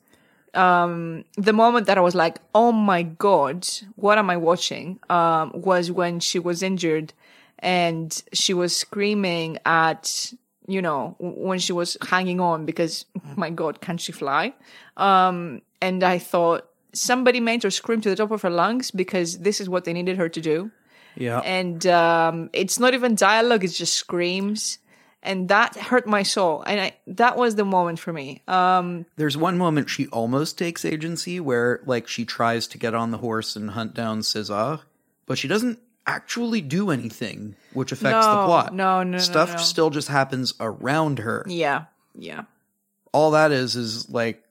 the moment that I was like, oh my God, what am I watching? Was when she was injured and she was screaming at, when she was hanging on because, my God, can she fly? And I thought somebody made her scream to the top of her lungs because this is what they needed her to do. Yeah, and it's not even dialogue; it's just screams, and that hurt my soul. And that was the moment for me. There's one moment she almost takes agency, where she tries to get on the horse and hunt down Cezar, but she doesn't actually do anything, which affects the plot. No, stuff still just happens around her. Yeah. All that is like,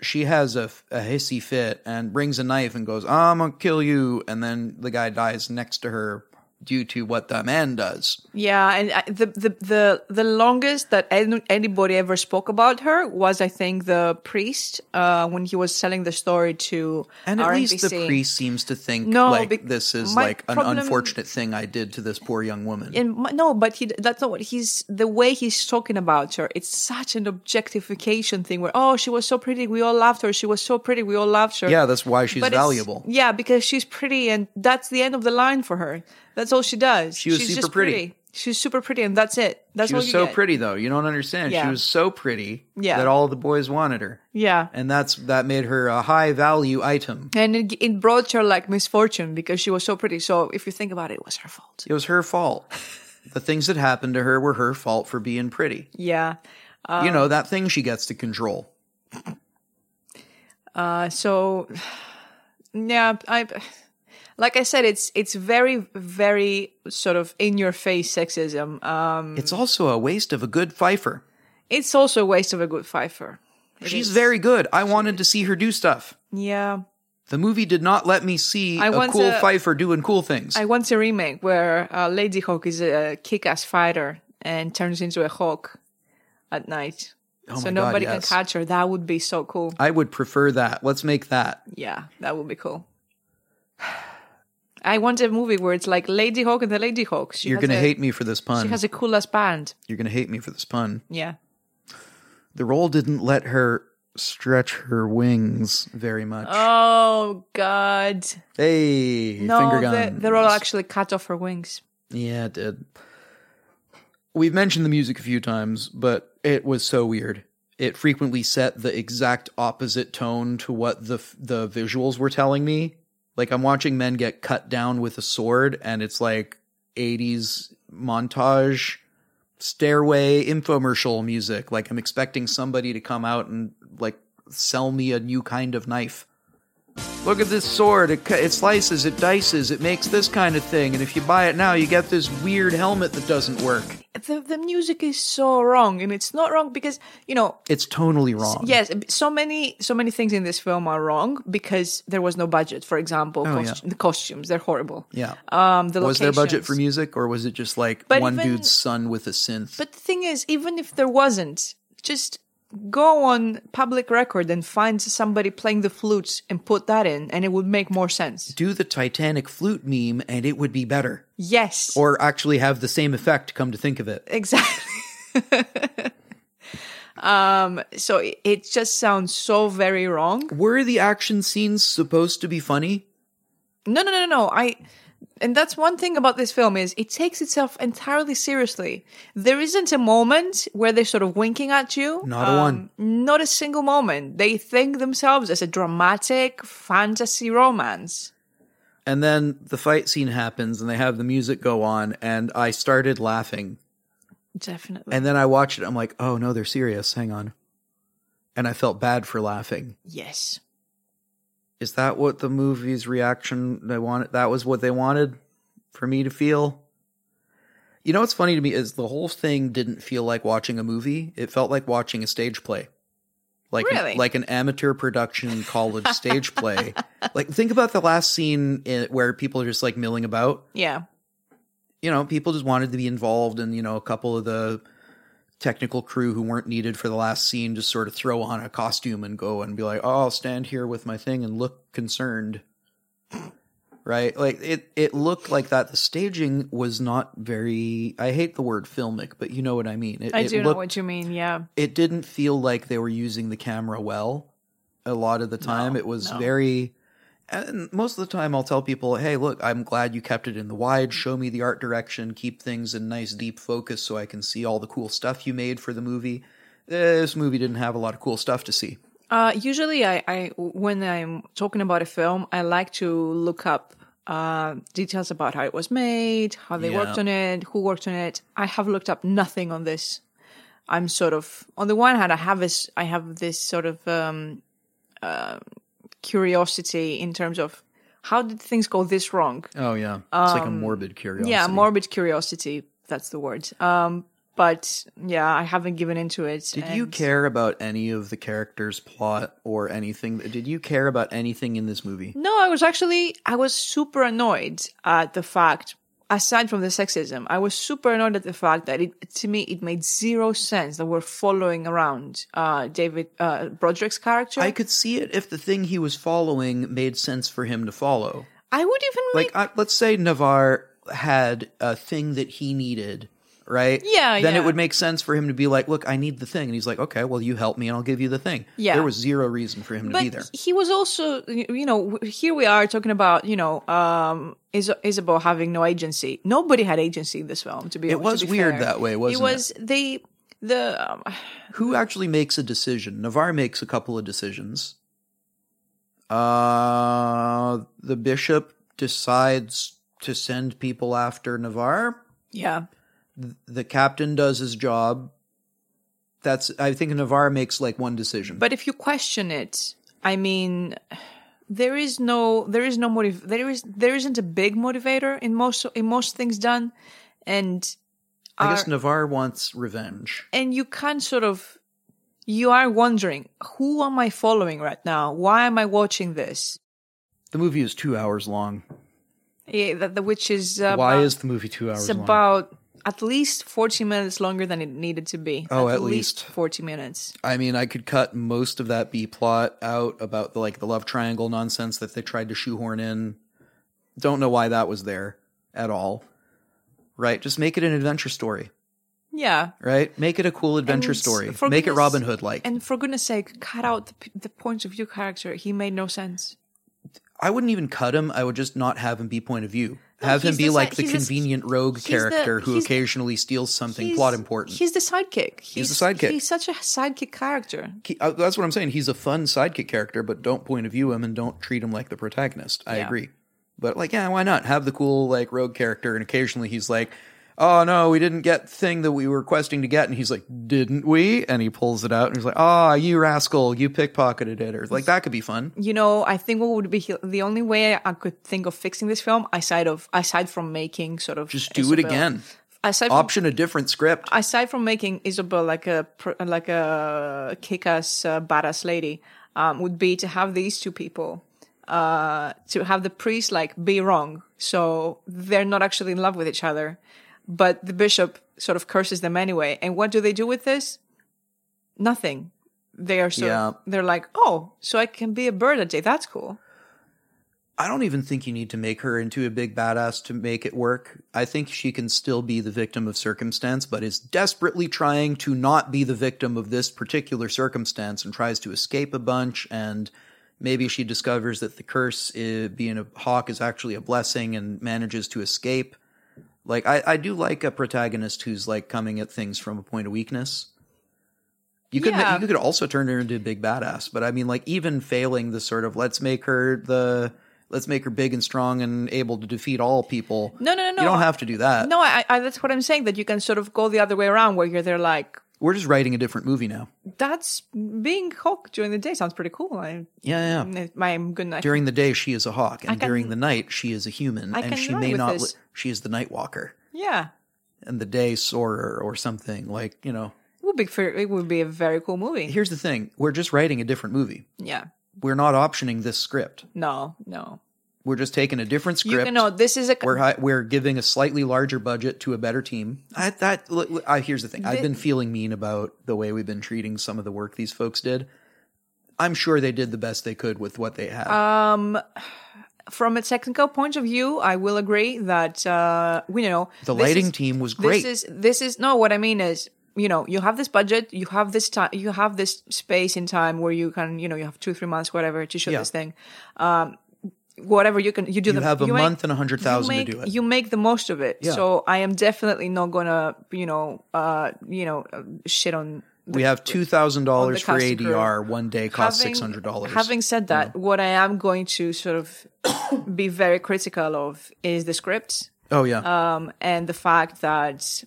she has a hissy fit and brings a knife and goes, I'm going to kill you. And then the guy dies next to her due to what the man does. Yeah, and the longest that anybody ever spoke about her was, I think, the priest when he was telling the story to And at RNBC. Least the priest seems to think, this is, an unfortunate thing I did to this poor young woman. That's not what the way he's talking about her. It's such an objectification thing where, she was so pretty, we all loved her. She was so pretty, we all loved her. Yeah, that's why she's valuable. Yeah, because she's pretty, and that's the end of the line for her. That's all she does. She's super pretty. She's super pretty, and that's it. That's all you get. She was so pretty, though. You don't understand. Yeah. She was so pretty that all the boys wanted her. Yeah. And that made her a high-value item. And it brought her, misfortune because she was so pretty. So if you think about it, it was her fault. It was her fault. The things that happened to her were her fault for being pretty. Yeah. That thing she gets to control. Yeah, like I said, it's very, very sort of in-your-face sexism. It's also a waste of a good Pfeiffer. She's very good. I wanted to see her do stuff. Yeah. The movie did not let me see a cool Pfeiffer doing cool things. I want a remake where Ladyhawke is a kick-ass fighter and turns into a hawk at night. Nobody can catch her. That would be so cool. I would prefer that. Let's make that. Yeah, that would be cool. I want a movie where it's like Ladyhawke and the Ladyhawke. You're going to hate me for this pun. She has a cool-ass band. You're going to hate me for this pun. Yeah. The role didn't let her stretch her wings very much. Oh, God. Hey, finger gun. The role actually cut off her wings. Yeah, it did. We've mentioned the music a few times, but it was so weird. It frequently set the exact opposite tone to what the visuals were telling me. I'm watching men get cut down with a sword, and it's 80s montage, stairway, infomercial music. I'm expecting somebody to come out and, sell me a new kind of knife. Look at this sword. It slices, it dices, it makes this kind of thing. And if you buy it now, you get this weird helmet that doesn't work. The music is so wrong, and it's not wrong because, it's tonally wrong. Yes, so many things in this film are wrong because there was no budget. For example, the costumes, they're horrible. Yeah. Was there budget for music, or was it just one dude's son with a synth? But the thing is, even if there wasn't, just go on public record and find somebody playing the flutes and put that in, and it would make more sense. Do the Titanic flute meme, and it would be better. Yes. Or actually have the same effect, come to think of it. Exactly. So it just sounds so very wrong. Were the action scenes supposed to be funny? No. And that's one thing about this film is it takes itself entirely seriously. There isn't a moment where they're sort of winking at you. Not a one. Not a single moment. They think themselves as a dramatic fantasy romance. And then the fight scene happens and they have the music go on and I started laughing. Definitely. And then I watched it. I'm like, oh no, they're serious. Hang on. And I felt bad for laughing. Yes. Is that what the movie's reaction they wanted? That was what they wanted for me to feel? You know what's funny to me is the whole thing didn't feel like watching a movie. It felt like watching a stage play. Like an amateur production college stage play. Like, think about the last scene where people are just like milling about. Yeah. You know, people just wanted to be involved and, you know, a couple of the technical crew who weren't needed for the last scene just sort of throw on a costume and go and be like, oh, I'll stand here with my thing and look concerned. Right? Like it looked like that. The staging was not very, I hate the word filmic, but you know what I mean. I know what you mean. Yeah. It didn't feel like they were using the camera well a lot of the time. And most of the time I'll tell people, hey, look, I'm glad you kept it in the wide. Show me the art direction. Keep things in nice deep focus so I can see all the cool stuff you made for the movie. This movie didn't have a lot of cool stuff to see. Usually when I'm talking about a film, I like to look up details about how it was made, how they worked on it, who worked on it. I have looked up nothing on this. I'm sort of, on the one hand, I have this sort of curiosity in terms of how did things go this wrong? Oh, yeah. It's like a morbid curiosity. Yeah, morbid curiosity. That's the word. But yeah, I haven't given into it. Did you care about any of the characters' plot or anything? Did you care about anything in this movie? No, I was super annoyed at the fact, aside from the sexism, I was super annoyed at the fact that to me it made zero sense that we're following around David Broderick's character. I could see it if the thing he was following made sense for him to follow. I would even let's say Navarre had a thing that he needed, right? Yeah, then it would make sense for him to be like, look, I need the thing. And he's like, okay, well, you help me and I'll give you the thing. Yeah. There was zero reason for him to be there. He was also, you know, here we are talking about, you know, Isabeau having no agency. Nobody had agency in this film, to be honest. It was weird that way, wasn't it? It was who actually makes a decision? Navarre makes a couple of decisions. The bishop decides to send people after Navarre. Yeah. The captain does his job. I think Navarre makes like one decision. But if you question it, I mean, there isn't a big motivator in most things done, and I guess Navarre wants revenge. And you are wondering, who am I following right now? Why am I watching this? The movie is 2 hours long. Yeah, which is why is the movie 2 hours long? It's about at least 40 minutes longer than it needed to be. Oh, at least 40 minutes. I mean, I could cut most of that B-plot out about the love triangle nonsense that they tried to shoehorn in. Don't know why that was there at all. Right? Just make it an adventure story. Yeah. Right? Make it a cool adventure story. Make it Robin Hood-like. And for goodness sake, cut out the point of view character. He made no sense. I wouldn't even cut him. I would just not have him be point of view. Have him be like the convenient rogue character who occasionally steals something plot important. He's the sidekick. He's the sidekick. He's such a sidekick character. That's what I'm saying. He's a fun sidekick character, but don't point of view him and don't treat him like the protagonist. I agree. But why not? Have the cool rogue character and occasionally he's like, oh no, we didn't get the thing that we were questing to get. And he's like, didn't we? And he pulls it out and he's like, oh, you rascal, you pickpocketed it. Or that could be fun. You know, I think what would be the only way I could think of fixing this film, aside from making sort of... Just do Isabel, it again. Option a different script. Aside from making Isabel like a kick-ass, badass lady, would be to have these two people... to have the priest be wrong. So they're not actually in love with each other. But the bishop sort of curses them anyway. And what do they do with this? Nothing. they are so they're like, oh, so I can be a bird a day. That's cool. I don't even think you need to make her into a big badass to make it work. I think she can still be the victim of circumstance, but is desperately trying to not be the victim of this particular circumstance and tries to escape a bunch. And maybe she discovers that the curse being a hawk is actually a blessing and manages to escape. Like, I do like a protagonist who's like coming at things from a point of weakness. You could also turn her into a big badass, but I mean, like, even failing the sort of let's make her big and strong and able to defeat all people. No. You don't have to do that. No, I that's what I'm saying, that you can sort of go the other way around where you're there like, we're just writing a different movie now. That's being Hawk during the day sounds pretty cool. I'm good. During the day, she is a hawk, and during the night, she is a human, and she may not. She is the night walker. Yeah, and the day soarer or something like it would be a very cool movie. Here's the thing: we're just writing a different movie. Yeah, we're not optioning this script. No. We're just taking a different script. This is we're giving a slightly larger budget to a better team. Here's the thing. I've been feeling mean about the way we've been treating some of the work these folks did. I'm sure they did the best they could with what they had. From a technical point of view, I will agree that the lighting team was great. What I mean is, you have this budget, you have this time, you have this space in time where you can, you have 2-3 months, whatever, to show this thing. Whatever you can, you do. You have a month and 100,000 to do it. You make the most of it. Yeah. So I am definitely not gonna, shit on. We have $2,000 for ADR. Crew. One day costs $600. Having said that, what I am going to sort of be very critical of is the script. Oh yeah. And the fact that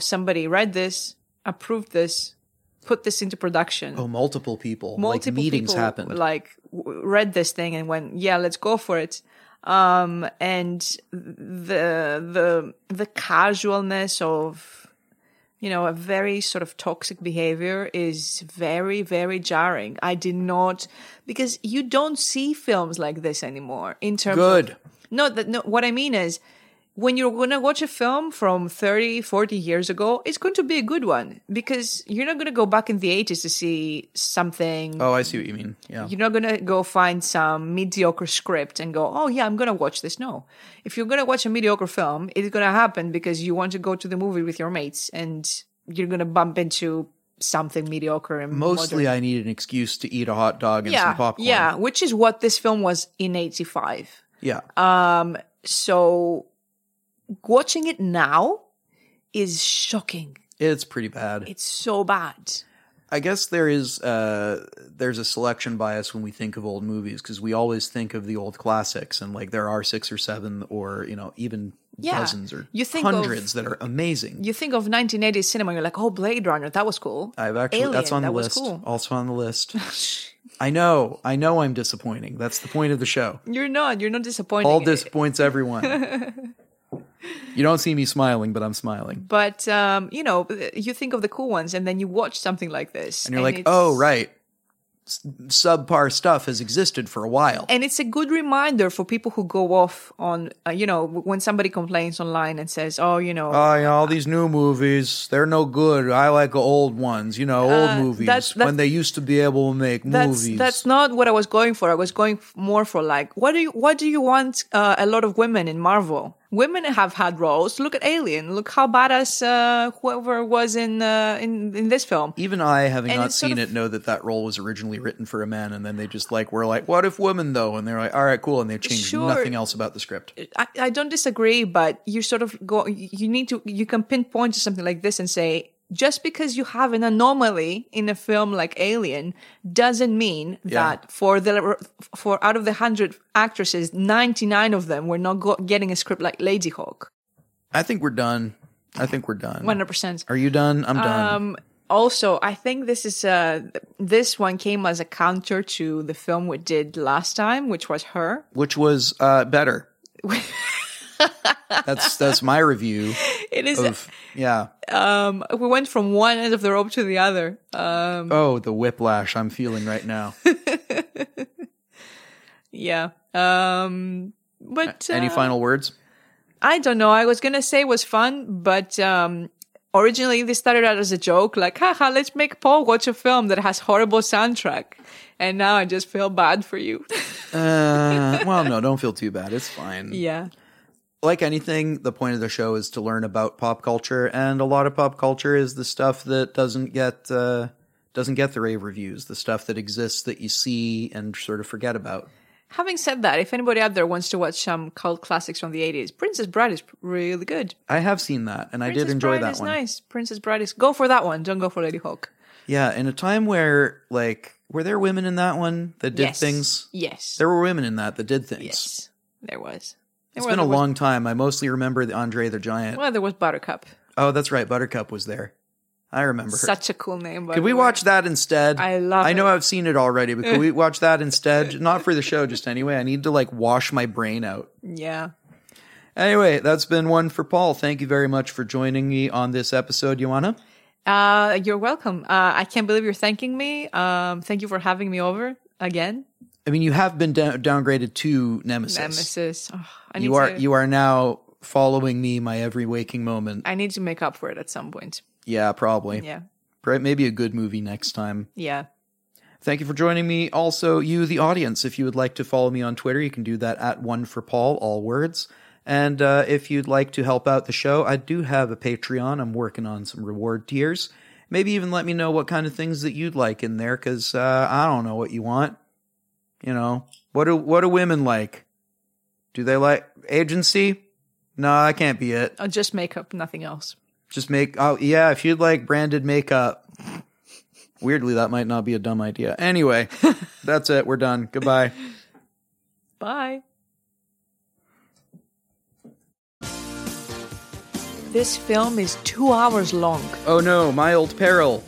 somebody read this, approved this, put this into production. Oh, multiple people. Multiple meetings happened. Read this thing and went, yeah, let's go for it. And the casualness of, a very sort of toxic behavior is very, very jarring. Because you don't see films like this anymore in terms of... what I mean is, when you're going to watch a film from 30, 40 years ago, it's going to be a good one because you're not going to go back in the 80s to see something. Oh, I see what you mean. Yeah. You're not going to go find some mediocre script and go, oh, yeah, I'm going to watch this. No. If you're going to watch a mediocre film, it's going to happen because you want to go to the movie with your mates and you're going to bump into something mediocre and mostly modern. I need an excuse to eat a hot dog and some popcorn. Yeah, which is what this film was in 85. Yeah. So... watching it now is shocking. It's pretty bad. It's so bad. I guess there is there's a selection bias when we think of old movies because we always think of the old classics and like there are 6 or 7 or even dozens or hundreds that are amazing. You think of 1980s cinema, you're like, oh, Blade Runner, that was cool. I've actually Alien, that's on the list. Cool. Also on the list. I know I'm disappointing. That's the point of the show. You're not disappointing. All disappoints everyone. You don't see me smiling, but I'm smiling. But, you think of the cool ones and then you watch something like this. And you're like, oh, right. Subpar stuff has existed for a while. And it's a good reminder for people who go off on, when somebody complains online and says, all these new movies, they're no good. I like old ones, old movies when they used to be able to make movies. That's not what I was going for. I was going more for like, what do you want a lot of women in Marvel? Women have had roles. Look at Alien. Look how badass whoever was in this film. Even I, having not seen it, know that role was originally written for a man, and then they just were like, what if women though? And they're like, all right, cool, and they changed nothing else about the script. I don't disagree, but you sort of go. You can pinpoint to something like this and say, just because you have an anomaly in a film like Alien doesn't mean that for out of the 100 actresses, 99 of them were not getting a script like Ladyhawke. I think we're done. 100%. Are you done? I'm done. Also, I think this is this one came as a counter to the film we did last time, which was Her, which was better. That's my review. It is we went from one end of the rope to the other. The whiplash I'm feeling right now. But any final words? I don't know. I was gonna say it was fun, but Originally, this started out as a joke, like, haha, let's make Paul watch a film that has horrible soundtrack. And now I just feel bad for you. Well, no, don't feel too bad. It's fine. Yeah. Like anything, the point of the show is to learn about pop culture, and a lot of pop culture is the stuff that doesn't get the rave reviews, the stuff that exists that you see and sort of forget about. Having said that, if anybody out there wants to watch some cult classics from the 80s, Princess Bride is really good. I have seen that, and Princess I did enjoy Bride that one. Nice. Princess Bride is nice. Go for that one. Don't go for Ladyhawke. Yeah, in a time where, like, were there women in that one that did things? Yes. There were women in that did things. Yes, there was. It's been a long time. I mostly remember the Andre the Giant. Well, there was Buttercup. Oh, that's right. Buttercup was there. I remember her. Such a cool name. Could we watch that instead? I love it. I know I've seen it already, but could we watch that instead? Not for the show, just anyway. I need to, like, wash my brain out. Yeah. Anyway, that's been one for Paul. Thank you very much for joining me on this episode, Ioana. You're welcome. I can't believe you're thanking me. Thank you for having me over again. I mean, you have been downgraded to Nemesis. Nemesis. Oh, you are now following me my every waking moment. I need to make up for it at some point. Yeah, probably. Yeah. Maybe a good movie next time. Yeah. Thank you for joining me. Also, you, the audience, if you would like to follow me on Twitter, you can do that at @1forPaul, all words. And if you'd like to help out the show, I do have a Patreon. I'm working on some reward tiers. Maybe even let me know what kind of things that you'd like in there, because I don't know what you want. You know, what do women like? Do they like agency? No, that can't be it. I'll just makeup, nothing else. If you'd like branded makeup. Weirdly, that might not be a dumb idea. Anyway, that's it. We're done. Goodbye. Bye. This film is 2 hours long. Oh no, my old peril.